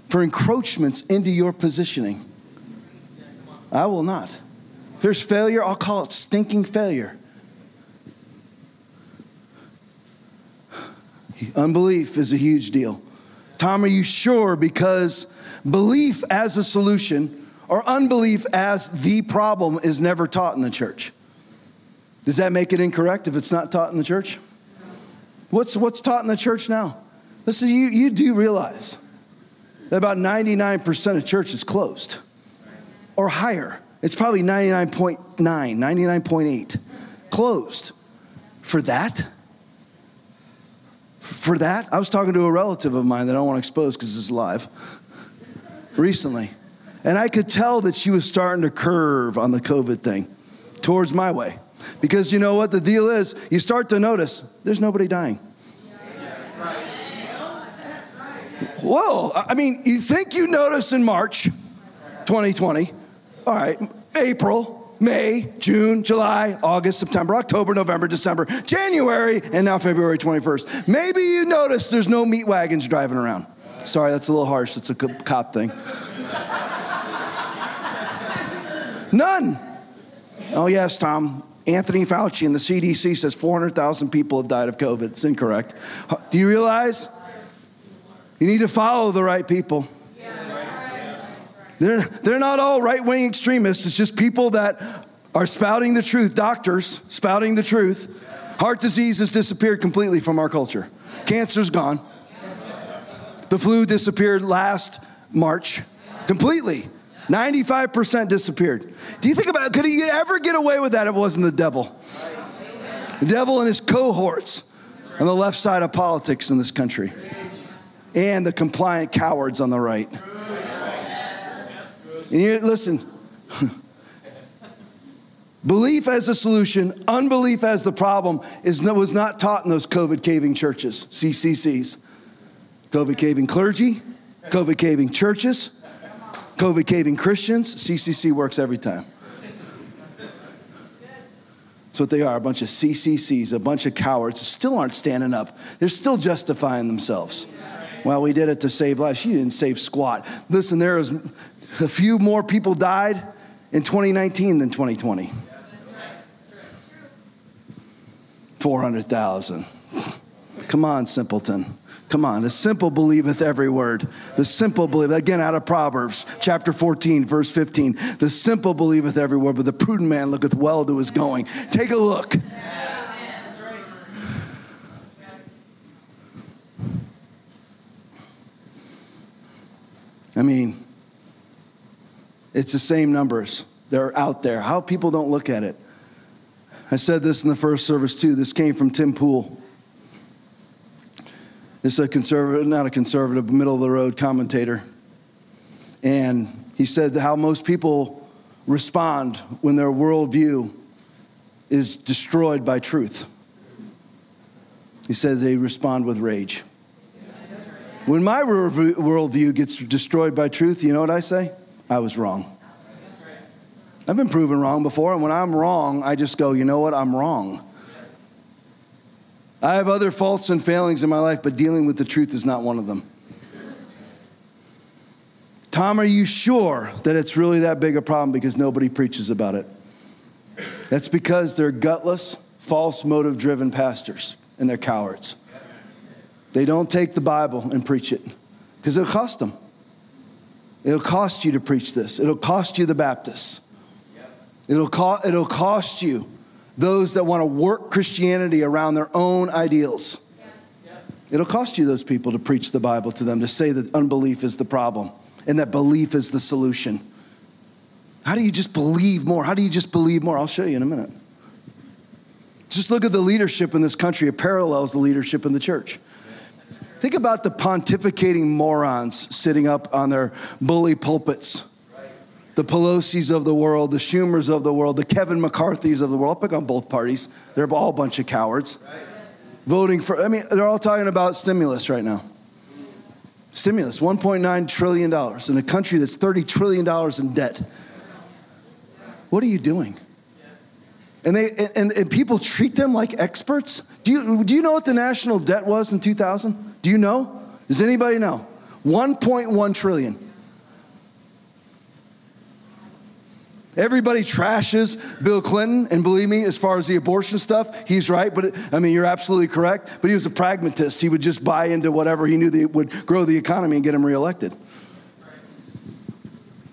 for encroachments into your positioning? I will not. If there's failure, I'll call it stinking failure. Unbelief is a huge deal. Tom, are you sure? Because belief as a solution or unbelief as the problem is never taught in the church. Does that make it incorrect if it's not taught in the church? What's, what's taught in the church now? Listen, you, you do realize that about ninety-nine percent of church is closed or higher. It's probably ninety-nine point nine, ninety-nine point eight closed. For that? For that? I was talking to a relative of mine that I don't want to expose because it's live recently. And I could tell that she was starting to curve on the COVID thing towards my way. Because you know what the deal is? You start to notice there's nobody dying. Whoa. I mean, you think you notice in March twenty twenty. All right. April, May, June, July, August, September, October, November, December, January, and now February twenty-first. Maybe you notice there's no meat wagons driving around. Sorry, that's a little harsh. That's a cop thing. None. Oh, yes, Tom. Anthony Fauci and the C D C says four hundred thousand people have died of COVID. It's incorrect. Do you realize? You need to follow the right people. They're, they're not all right-wing extremists. It's just people that are spouting the truth, doctors spouting the truth. Heart disease has disappeared completely from our culture. Cancer's gone. The flu disappeared last March completely. ninety-five percent disappeared. Do you think about it? Could he ever get away with that if it wasn't the devil? The devil and his cohorts on the left side of politics in this country. And the compliant cowards on the right. And you, listen, belief as a solution, unbelief as the problem is no, was not taught in those COVID caving churches, C C Cs. COVID caving clergy, COVID caving churches, COVID caving Christians. C C C works every time. That's what they are, a bunch of C C Cs, a bunch of cowards who still aren't standing up. They're still justifying themselves. Well, we did it to save lives. You didn't save squat. Listen, there is a few more people died in twenty nineteen than twenty twenty. four hundred thousand. Come on, simpleton. Come on, the simple believeth every word. The simple believe, again, out of Proverbs, chapter fourteen, verse fifteen. The simple believeth every word, but the prudent man looketh well to his going. Take a look. I mean, it's the same numbers. They're out there. How people don't look at it. I said this in the first service, too. This came from Tim Poole. This is a conservative, not a conservative, middle-of-the-road commentator. And he said how most people respond when their worldview is destroyed by truth. He said they respond with rage. When my worldview gets destroyed by truth, you know what I say? I was wrong. I've been proven wrong before, and when I'm wrong, I just go, you know what, I'm wrong. I have other faults and failings in my life, but dealing with the truth is not one of them. Tom, are you sure that it's really that big a problem because nobody preaches about it? That's because they're gutless, false, motive-driven pastors, and they're cowards. They don't take the Bible and preach it because it'll cost them. It'll cost you to preach this. It'll cost you the Baptists. It'll, co- it'll cost you those that want to work Christianity around their own ideals. Yeah. Yeah. It'll cost you those people to preach the Bible to them, to say that unbelief is the problem and that belief is the solution. How do you just believe more? How do you just believe more? I'll show you in a minute. Just look at the leadership in this country. It parallels the leadership in the church. Think about the pontificating morons sitting up on their bully pulpits. The Pelosi's of the world, the Schumer's of the world, the Kevin McCarthy's of the world. I'll pick on both parties. They're all a bunch of cowards. Right. Voting for, I mean, they're all talking about stimulus right now. Stimulus, one point nine trillion dollars in a country that's thirty trillion dollars in debt. What are you doing? And they and, and people treat them like experts. Do you, do you know what the national debt was in two thousand? Do you know? Does anybody know? one point one trillion dollars. Everybody trashes Bill Clinton, and believe me, as far as the abortion stuff, he's right, but it, I mean, you're absolutely correct, but he was a pragmatist. He would just buy into whatever he knew that would grow the economy and get him reelected.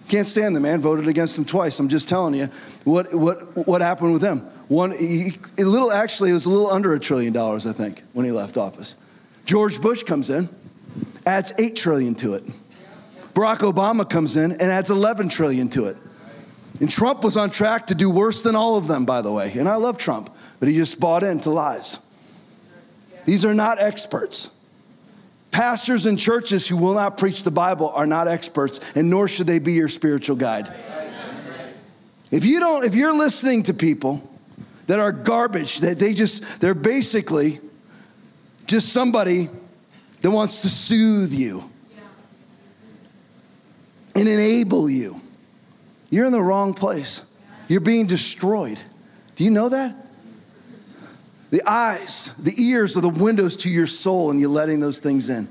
Can't stand the man, voted against him twice. I'm just telling you what what what happened with him. One, he, a little, actually, it was a little under a trillion dollars, I think, when he left office. George Bush comes in, adds eight trillion dollars to it. Barack Obama comes in and adds eleven trillion dollars to it. And Trump was on track to do worse than all of them, by the way. And I love Trump, but he just bought into lies. These are not experts. Pastors and churches who will not preach the Bible are not experts, and nor should they be your spiritual guide. If you don't, if you're listening to people that are garbage, that they just, they're basically just somebody that wants to soothe you and enable you, you're in the wrong place. You're being destroyed. Do you know that? The eyes, the ears are the windows to your soul, and you're letting those things in.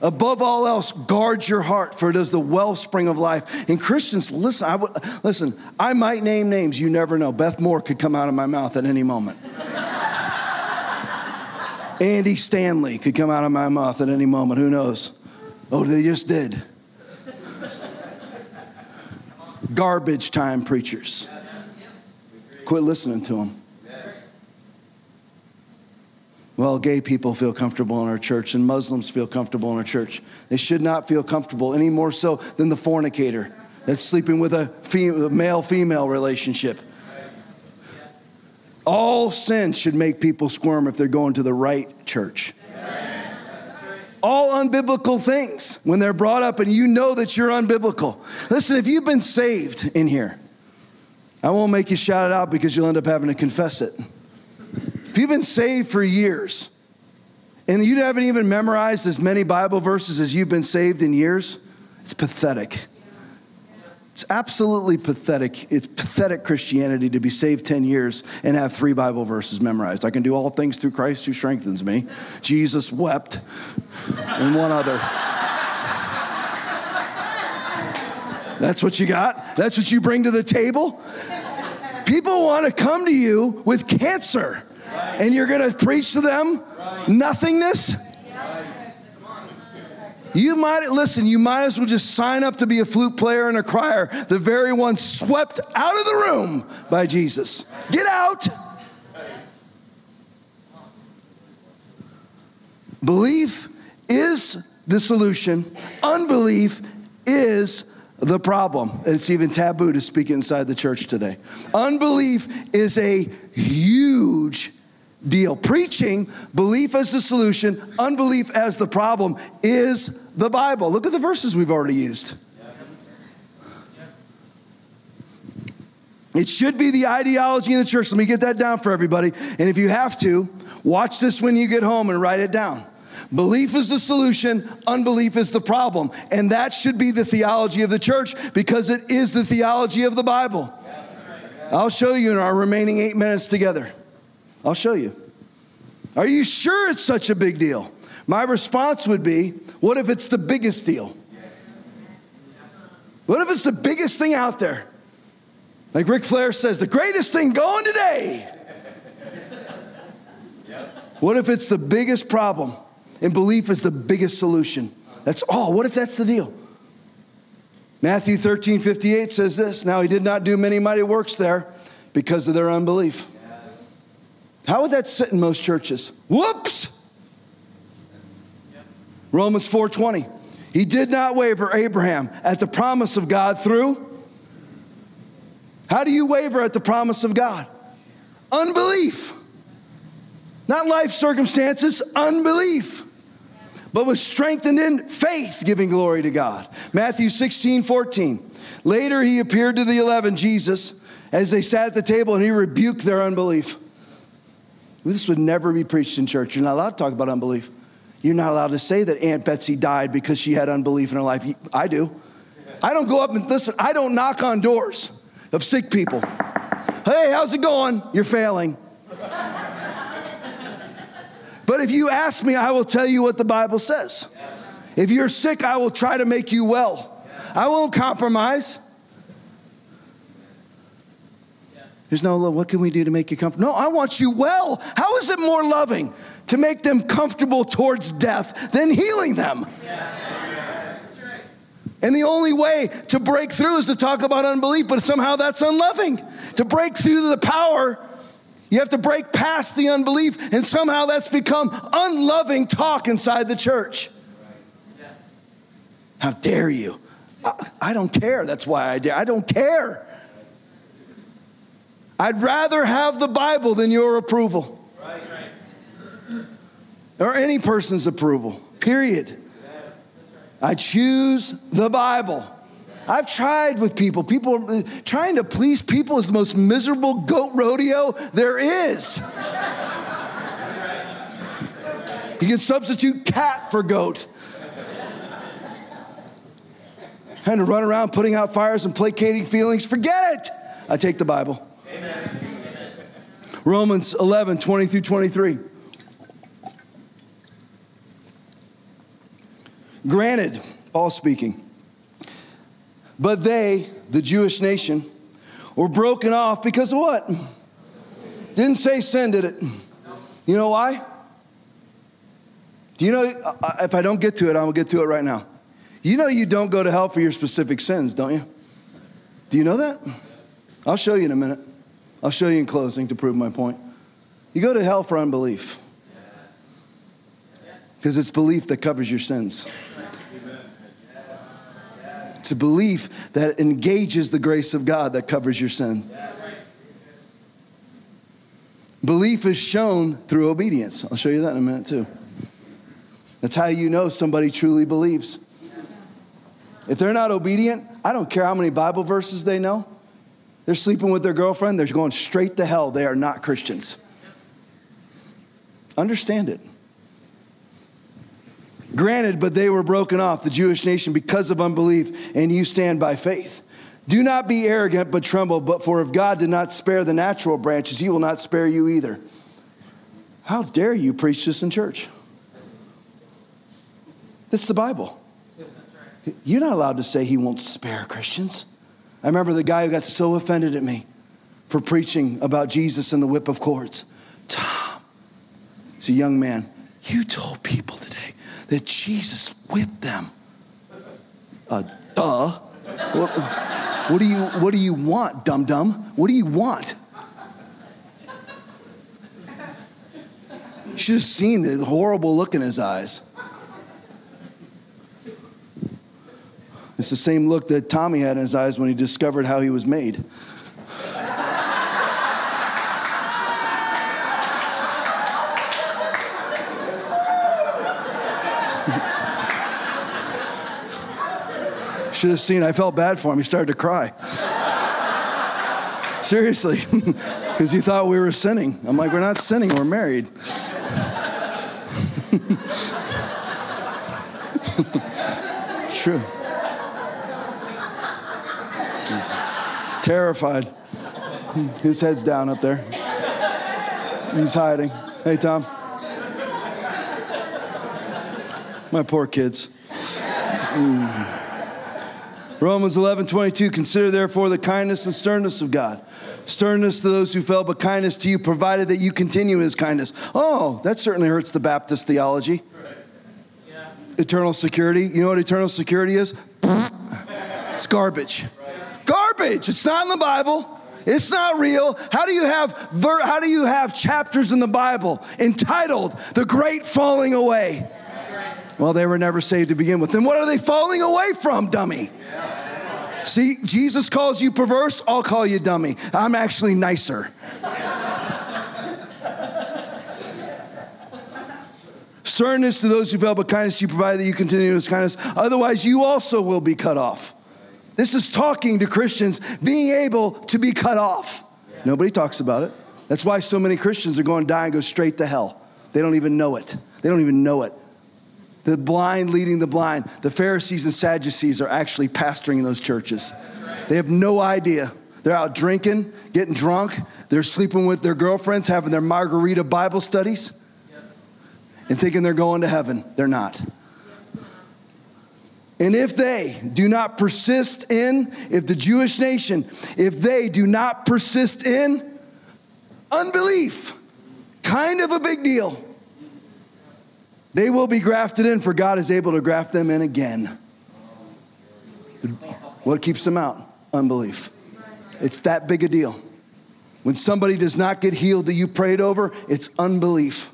Above all else, guard your heart, for it is the wellspring of life. And Christians, listen, I, w- listen, I might name names, you never know. Beth Moore could come out of my mouth at any moment. Andy Stanley could come out of my mouth at any moment, who knows? Oh, they just did. Garbage time preachers. Quit listening to them. Well, gay people feel comfortable in our church, and Muslims feel comfortable in our church. They should not feel comfortable any more so than the fornicator that's sleeping with a fem- male-female relationship. All sin should make people squirm if they're going to the right church. All unbiblical things, when they're brought up and you know that you're unbiblical. Listen, if you've been saved in here, I won't make you shout it out because you'll end up having to confess it. If you've been saved for years and you haven't even memorized as many Bible verses as you've been saved in years, it's pathetic. It's absolutely pathetic. It's pathetic Christianity to be saved ten years and have three Bible verses memorized. I can do all things through Christ who strengthens me. Jesus wept, and one other. That's what you got? That's what you bring to the table? People want to come to you with cancer. And you're going to preach to them nothingness? You might, listen, you might as well just sign up to be a flute player and a crier, the very one swept out of the room by Jesus. Get out. Belief is the solution. Unbelief is the problem. It's even taboo to speak inside the church today. Unbelief is a huge deal. Preaching belief as the solution, unbelief as the problem is the Bible. Look at the verses we've already used. It should be the ideology in the church. Let me get that down for everybody. And if you have to, watch this when you get home and write it down. Belief is the solution, unbelief is the problem. And that should be the theology of the church because it is the theology of the Bible. I'll show you in our remaining eight minutes together. I'll show you. Are you sure it's such a big deal? My response would be, what if it's the biggest deal? What if it's the biggest thing out there? Like Ric Flair says, the greatest thing going today. What if it's the biggest problem and belief is the biggest solution? That's all. What if that's the deal? Matthew thirteen fifty-eight says this, now he did not do many mighty works there because of their unbelief. How would that sit in most churches? Whoops! Yep. Romans four twenty. He did not waver, Abraham, at the promise of God through. How do you waver at the promise of God? Unbelief. Not life circumstances, unbelief. But was strengthened in faith, giving glory to God. Matthew sixteen fourteen. Later he appeared to the eleven, Jesus, as they sat at the table, and he rebuked their unbelief. This would never be preached in church. You're not allowed to talk about unbelief. You're not allowed to say that Aunt Betsy died because she had unbelief in her life. I do. I don't go up and listen. I don't knock on doors of sick people. Hey, how's it going? You're failing. But if you ask me, I will tell you what the Bible says. If you're sick, I will try to make you well. I won't compromise. There's no love. What can we do to make you comfortable? No, I want you well. How is it more loving to make them comfortable towards death than healing them? Yeah. That's right. And the only way to break through is to talk about unbelief, but somehow that's unloving. To break through the power, you have to break past the unbelief, and somehow that's become unloving talk inside the church. Right. Yeah. How dare you? I, I don't care. That's why I dare. I don't care. I'd rather have the Bible than your approval. Right. Or any person's approval, period. Yeah. Right. I choose the Bible. Yeah. I've tried with people. People trying to please people is the most miserable goat rodeo there is. You can substitute cat for goat. having to run around putting out fires and placating feelings. Forget it. I take the Bible. Amen. Romans eleven, twenty through twenty-three. Granted, Paul speaking, but they, the Jewish nation, were broken off because of what? Didn't say sin, did it? You know why? Do you know, if I don't get to it, I will get to it right now. You know you don't go to hell for your specific sins, don't you? Do you know that? I'll show you in a minute. I'll show you in closing to prove my point. You go to hell for unbelief. Because it's belief that covers your sins. It's a belief that engages the grace of God that covers your sin. Belief is shown through obedience. I'll show you that in a minute too. That's how you know somebody truly believes. If they're not obedient, I don't care how many Bible verses they know. They're sleeping with their girlfriend. They're going straight to hell. They are not Christians. Understand it. Granted, but they were broken off, the Jewish nation, because of unbelief, and you stand by faith. Do not be arrogant, but tremble. But for if God did not spare the natural branches, he will not spare you either. How dare you preach this in church? It's the Bible. You're not allowed to say he won't spare Christians. I remember the guy who got so offended at me for preaching about Jesus and the whip of cords. Tom, he's a young man. You told people today that Jesus whipped them. Uh, duh. What, what do you, what do you want, dum-dum? What do you want? You should have seen the horrible look in his eyes. It's the same look that Tommy had in his eyes when he discovered how he was made. Should have seen, I felt bad for him. He started to cry. Seriously, because he thought we were sinning. I'm like, we're not sinning, we're married. True. He's terrified. His head's down up there. He's hiding. Hey, Tom. My poor kids. Mm. Romans eleven, twenty-two, consider therefore the kindness and sternness of God. Sternness to those who fell, but kindness to you, provided that you continue his kindness. Oh, that certainly hurts the Baptist theology. Right. Yeah. Eternal security. You know what eternal security is? It's garbage. Right. Garbage. It's not in the Bible. It's not real. How do you have ver- how do you have chapters in the Bible entitled The Great Falling Away? Well, they were never saved to begin with. Then what are they falling away from, dummy? Yeah. See, Jesus calls you perverse, I'll call you dummy. I'm actually nicer. Sternness to those who fell, but kindness you provide that you continue his kindness. Otherwise, you also will be cut off. This is talking to Christians, being able to be cut off. Yeah. Nobody talks about it. That's why so many Christians are going to die and go straight to hell. They don't even know it. They don't even know it. The blind leading the blind. The Pharisees and Sadducees are actually pastoring in those churches. Right. They have no idea. They're out drinking, getting drunk. They're sleeping with their girlfriends, having their margarita Bible studies, yep. and thinking they're going to heaven. They're not. And if they do not persist in, if the Jewish nation, if they do not persist in unbelief, kind of a big deal. They will be grafted in, for God is able to graft them in again. What keeps them out? Unbelief. It's that big a deal. When somebody does not get healed that you prayed over, it's unbelief.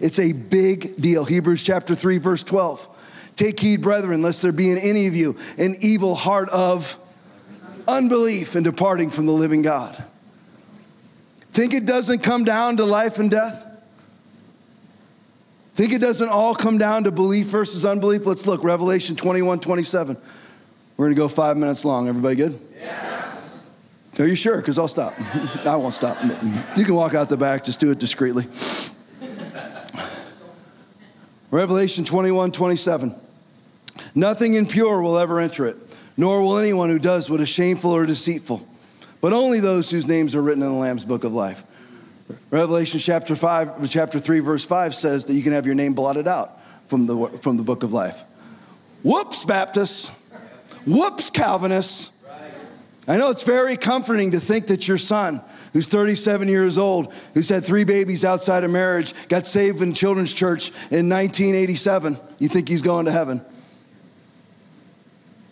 It's a big deal. Hebrews chapter three, verse twelve. Take heed, brethren, lest there be in any of you an evil heart of unbelief and departing from the living God. Think it doesn't come down to life and death? Think it doesn't all come down to belief versus unbelief? Let's look, Revelation twenty-one, twenty-seven. We're going to go five minutes long. Everybody good? Yeah. Are you sure? Because I'll stop. I won't stop. You can walk out the back. Just do it discreetly. Revelation twenty-one, twenty-seven. Nothing impure will ever enter it, nor will anyone who does what is shameful or deceitful, but only those whose names are written in the Lamb's book of life. Revelation chapter five, chapter three, verse five says that you can have your name blotted out from the from the book of life. Whoops, Baptists. Whoops, Calvinists. I know it's very comforting to think that your son, who's thirty-seven years old, who's had three babies outside of marriage, got saved in children's church in nineteen eighty-seven. You think he's going to heaven.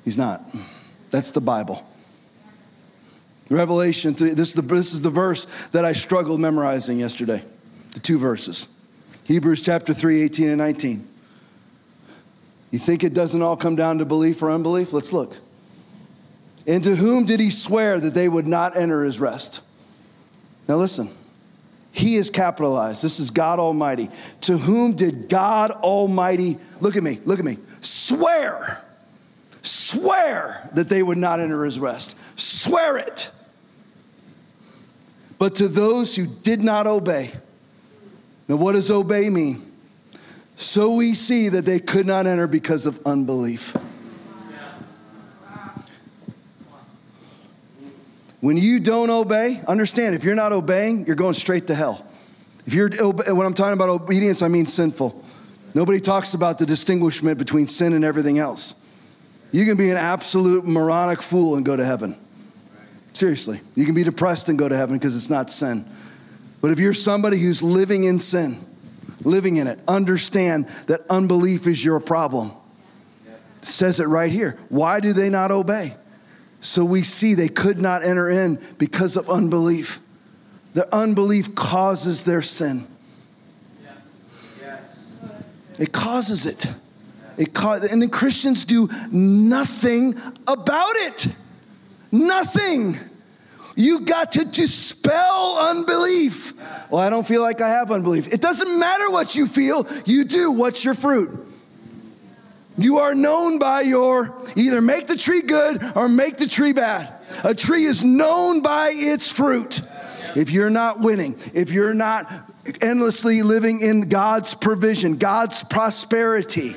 He's not. That's the Bible. Revelation three, this is the, this is the verse that I struggled memorizing yesterday, the two verses. Hebrews chapter three, eighteen and nineteen. You think it doesn't all come down to belief or unbelief? Let's look. And to whom did he swear that they would not enter his rest? Now listen, he is capitalized. This is God Almighty. To whom did God Almighty, look at me, look at me, swear, swear that they would not enter his rest. Swear it. But to those who did not obey. Now what does obey mean? So we see that they could not enter because of unbelief. When you don't obey, understand, if you're not obeying, you're going straight to hell. If you're, when I'm talking about obedience, I mean sinful. Nobody talks about the distinguishment between sin and everything else. You can be an absolute moronic fool and go to heaven. Seriously. You can be depressed and go to heaven because it's not sin. But if you're somebody who's living in sin, living in it, understand that unbelief is your problem. It says it right here. Why do they not obey? So we see they could not enter in because of unbelief. Their unbelief causes their sin. Yes. Yes. It causes it. It ca- and the Christians do nothing about it. Nothing. You got to dispel unbelief. Well, I don't feel like I have unbelief. It doesn't matter what you feel. You do. What's your fruit? You are known by your, either make the tree good or make the tree bad. A tree is known by its fruit. If you're not winning, if you're not endlessly living in God's provision, God's prosperity,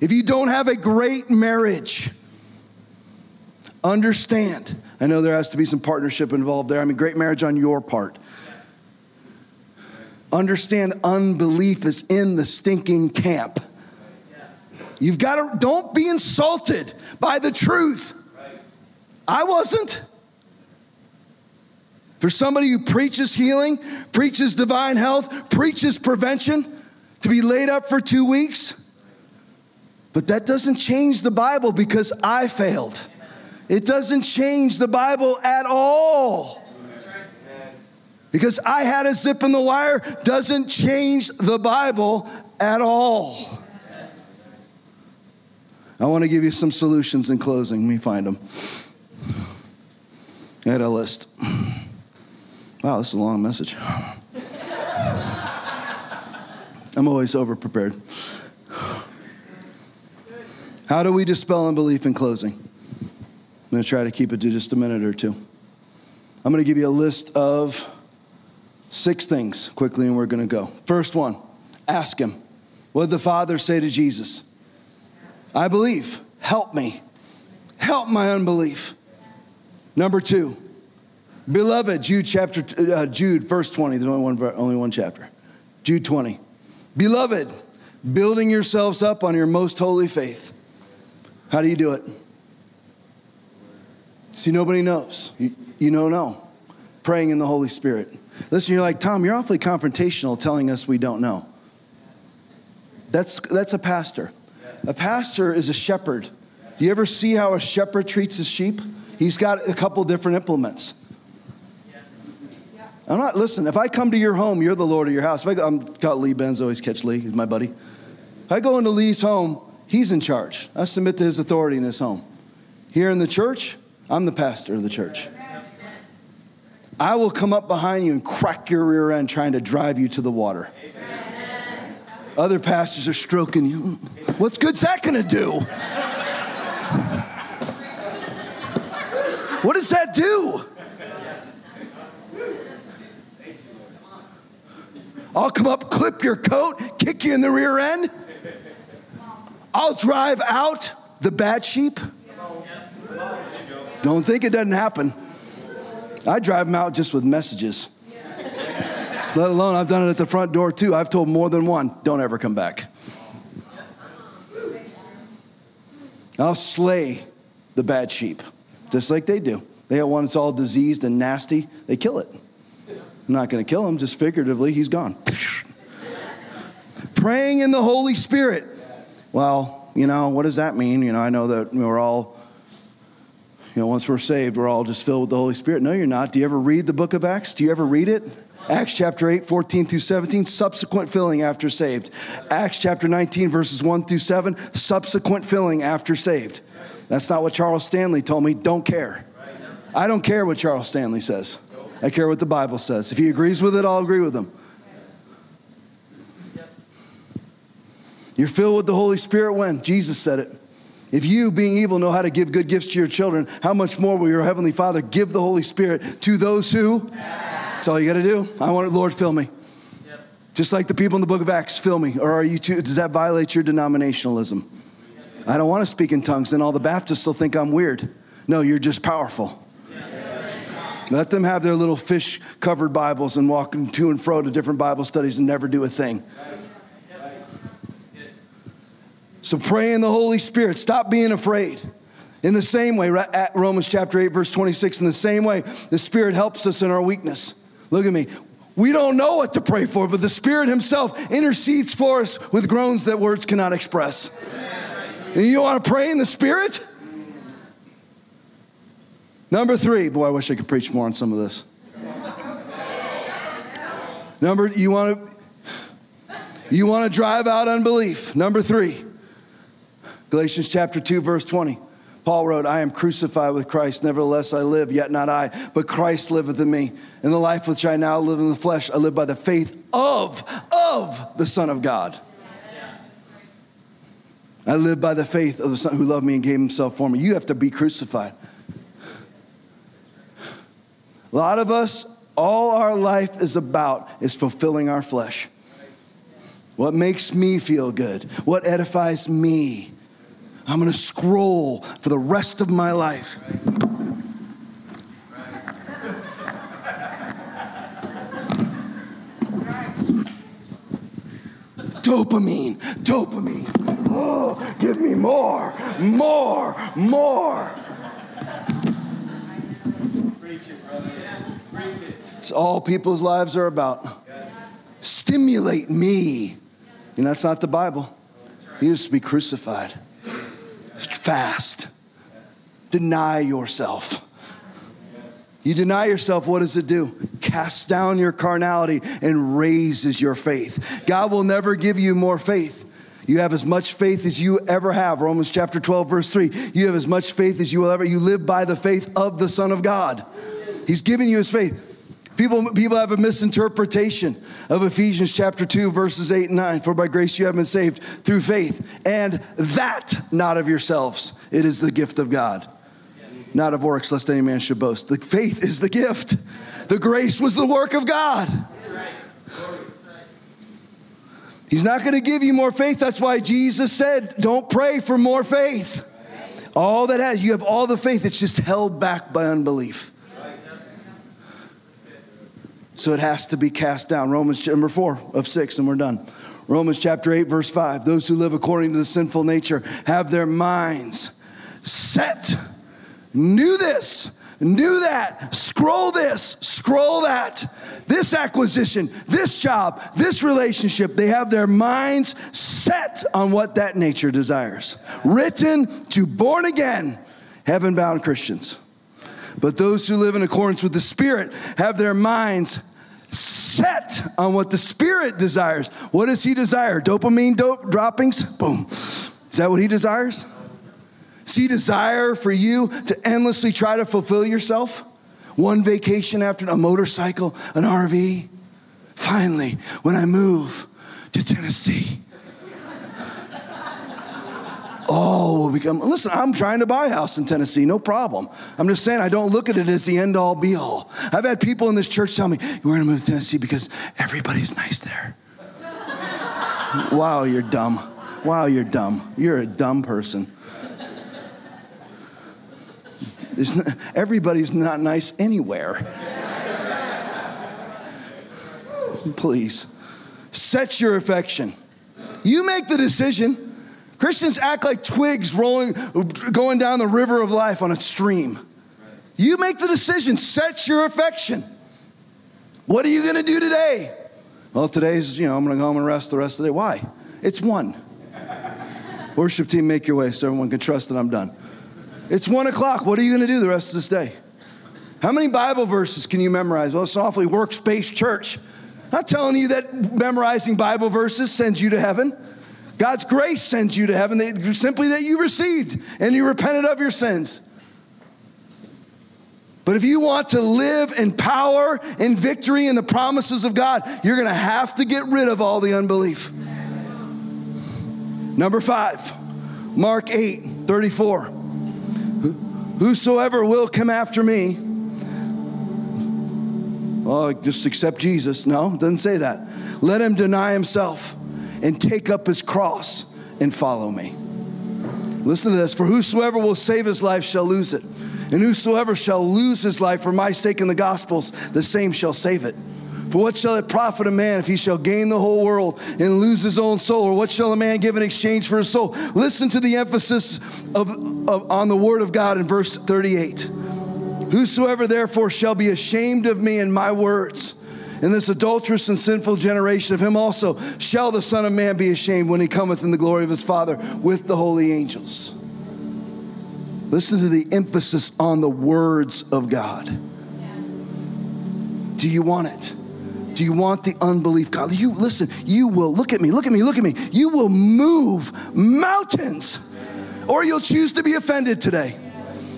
if you don't have a great marriage, understand. I know there has to be some partnership involved there. I mean, great marriage on your part. Understand unbelief is in the stinking camp. You've got to, don't be insulted by the truth. I wasn't. For somebody who preaches healing, preaches divine health, preaches prevention, to be laid up for two weeks. But that doesn't change the Bible because I failed. It doesn't change the Bible at all. Because I had a zip in the wire doesn't change the Bible at all. I want to give you some solutions in closing. Let me find them. I had a list. Wow, this is a long message. I'm always over-prepared. How do we dispel unbelief in closing? I'm going to try to keep it to just a minute or two. I'm going to give you a list of six things quickly, and we're going to go. First one, ask him. What did the Father say to Jesus? I believe. Help me. Help my unbelief. Number two, beloved, Jude chapter uh, Jude verse twenty. There's only one only one chapter. Jude twenty. Beloved, building yourselves up on your most holy faith. How do you do it? See, nobody knows. You, you don't know. Praying in the Holy Spirit. Listen, you're like, Tom, you're awfully confrontational telling us we don't know. That's that's a pastor. A pastor is a shepherd. Do you ever see how a shepherd treats his sheep? He's got a couple different implements. I'm not, listen, if I come to your home, you're the Lord of your house. If I go, I'm got Lee Benz, always catch Lee, he's my buddy. If I go into Lee's home, he's in charge. I submit to his authority in his home. Here in the church, I'm the pastor of the church. I will come up behind you and crack your rear end trying to drive you to the water. Amen. Other pastors are stroking you. What's good's that going to do? What does that do? I'll come up, clip your coat, kick you in the rear end. I'll drive out. the bad sheep? Don't think it doesn't happen. I drive them out just with messages. Let alone, I've done it at the front door too. I've told more than one, don't ever come back. I'll slay the bad sheep, just like they do. They have one that's all diseased and nasty. They kill it. I'm not going to kill him, just figuratively, he's gone. Praying in the Holy Spirit. Well, you know, what does that mean? You know, I know that we're all, you know, once we're saved, we're all just filled with the Holy Spirit. No, you're not. Do you ever read the book of Acts? Do you ever read it? Acts chapter eight, fourteen through seventeen, subsequent filling after saved. Acts chapter nineteen, verses one through seven, subsequent filling after saved. That's not what Charles Stanley told me. Don't care. I don't care what Charles Stanley says. I care what the Bible says. If he agrees with it, I'll agree with him. You're filled with the Holy Spirit when? Jesus said it. If you, being evil, know how to give good gifts to your children, how much more will your Heavenly Father give the Holy Spirit to those who? That's all you got to do. I want it, Lord, fill me. Yep. Just like the people in the book of Acts, fill me. Or are you too, does that violate your denominationalism? Yep. I don't want to speak in tongues, then all the Baptists will think I'm weird. No, you're just powerful. Yep. Let them have their little fish-covered Bibles and walk to and fro to different Bible studies and never do a thing. So pray in the Holy Spirit. Stop being afraid. In the same way, at Romans chapter eight, verse twenty-six, in the same way, the Spirit helps us in our weakness. Look at me. We don't know what to pray for, but the Spirit Himself intercedes for us with groans that words cannot express. And you want to pray in the Spirit? Number three. Boy, I wish I could preach more on some of this. Number, you want to, you want to drive out unbelief. Number three. Galatians chapter two, verse twenty. Paul wrote, I am crucified with Christ. Nevertheless, I live, yet not I, but Christ liveth in me. In the life which I now live in the flesh, I live by the faith of, of the Son of God. I live by the faith of the Son who loved me and gave Himself for me. You have to be crucified. A lot of us, all our life is about is fulfilling our flesh. What makes me feel good? What edifies me? I'm going to scroll for the rest of my life. Right. Right. Dopamine, dopamine. Oh, give me more, more, more. Preach it, brother. Preach it. It's all people's lives are about. Yeah. Stimulate me. You know, that's not the Bible. He used to be crucified. Fast. Deny yourself. You deny yourself, what does it do? Casts down your carnality and raises your faith. God will never give you more faith. You have as much faith as you ever have. Romans chapter twelve, verse three. You have as much faith as you will ever. You live by the faith of the Son of God. He's given you His faith. People, people have a misinterpretation of Ephesians chapter two, verses eight and nine. For by grace you have been saved through faith, and that not of yourselves. It is the gift of God, not of works, lest any man should boast. The faith is the gift. The grace was the work of God. He's not going to give you more faith. That's why Jesus said, don't pray for more faith. All that has, you have all the faith. It's just held back by unbelief. So it has to be cast down. Romans number four of six, and we're done. Romans chapter eight, verse five. Those who live according to the sinful nature have their minds set. Knew this, knew that. Scroll this, scroll that. This acquisition, this job, this relationship. They have their minds set on what that nature desires. Written to born again, heaven-bound Christians. But those who live in accordance with the Spirit have their minds set on what the Spirit desires. What does He desire? Dopamine dope droppings? Boom. Is that what He desires? Does He desire for you to endlessly try to fulfill yourself? One vacation after a motorcycle, an R V. Finally, when I move to Tennessee, all will become. Listen, I'm trying to buy a house in Tennessee, no problem. I'm just saying I don't look at it as the end all be all. I've had people in this church tell me, we're going to move to Tennessee because everybody's nice there. Wow, you're dumb. Wow, you're dumb. You're a dumb person. There's not, everybody's not nice anywhere. Please. Set your affection. You make the decision. Christians act like twigs rolling, going down the river of life on a stream. You make the decision. Set your affection. What are you going to do today? Well, today's, you know, I'm going to go home and rest the rest of the day. Why? It's one. Worship team, make your way so everyone can trust that I'm done. It's one o'clock. What are you going to do the rest of this day? How many Bible verses can you memorize? Well, it's an awfully works-based church. I'm not telling you that memorizing Bible verses sends you to heaven. God's grace sends you to heaven, they, simply that you received and you repented of your sins. But if you want to live in power and victory in the promises of God, you're going to have to get rid of all the unbelief. Number five, Mark eight thirty-four. Whosoever will come after me. Oh, just accept Jesus. No, it doesn't say that. Let him deny himself and take up his cross and follow me. Listen to this. For whosoever will save his life shall lose it. And whosoever shall lose his life for my sake in the Gospels, the same shall save it. For what shall it profit a man if he shall gain the whole world and lose his own soul? Or what shall a man give in exchange for his soul? Listen to the emphasis of, of, on the word of God in verse thirty-eight. Whosoever therefore shall be ashamed of me and my words in this adulterous and sinful generation, of him also shall the Son of Man be ashamed when he cometh in the glory of his Father with the holy angels. Listen to the emphasis on the words of God. Yeah. Do you want it? Do you want the unbelief? God, you listen, you will, look at me, look at me, look at me. You will move mountains, or you'll choose to be offended today.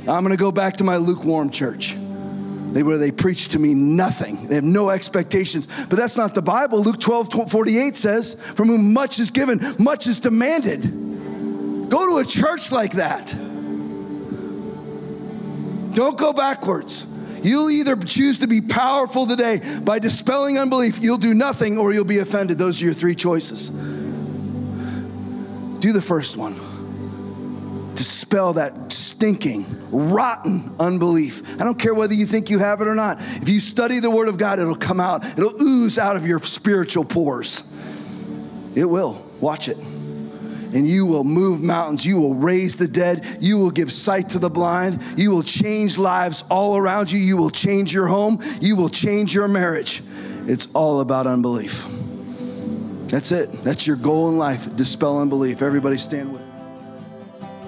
I'm going to go back to my lukewarm church. They where they preach to me nothing. They have no expectations. But that's not the Bible. Luke twelve forty-eight says, from whom much is given, much is demanded. Go to a church like that. Don't go backwards. You'll either choose to be powerful today by dispelling unbelief, you'll do nothing, or you'll be offended. Those are your three choices. Do the first one. Dispel that stinking, rotten unbelief. I don't care whether you think you have it or not. If you study the Word of God, it'll come out. It'll ooze out of your spiritual pores. It will. Watch it. And you will move mountains. You will raise the dead. You will give sight to the blind. You will change lives all around you. You will change your home. You will change your marriage. It's all about unbelief. That's it. That's your goal in life. Dispel unbelief. Everybody stand with me.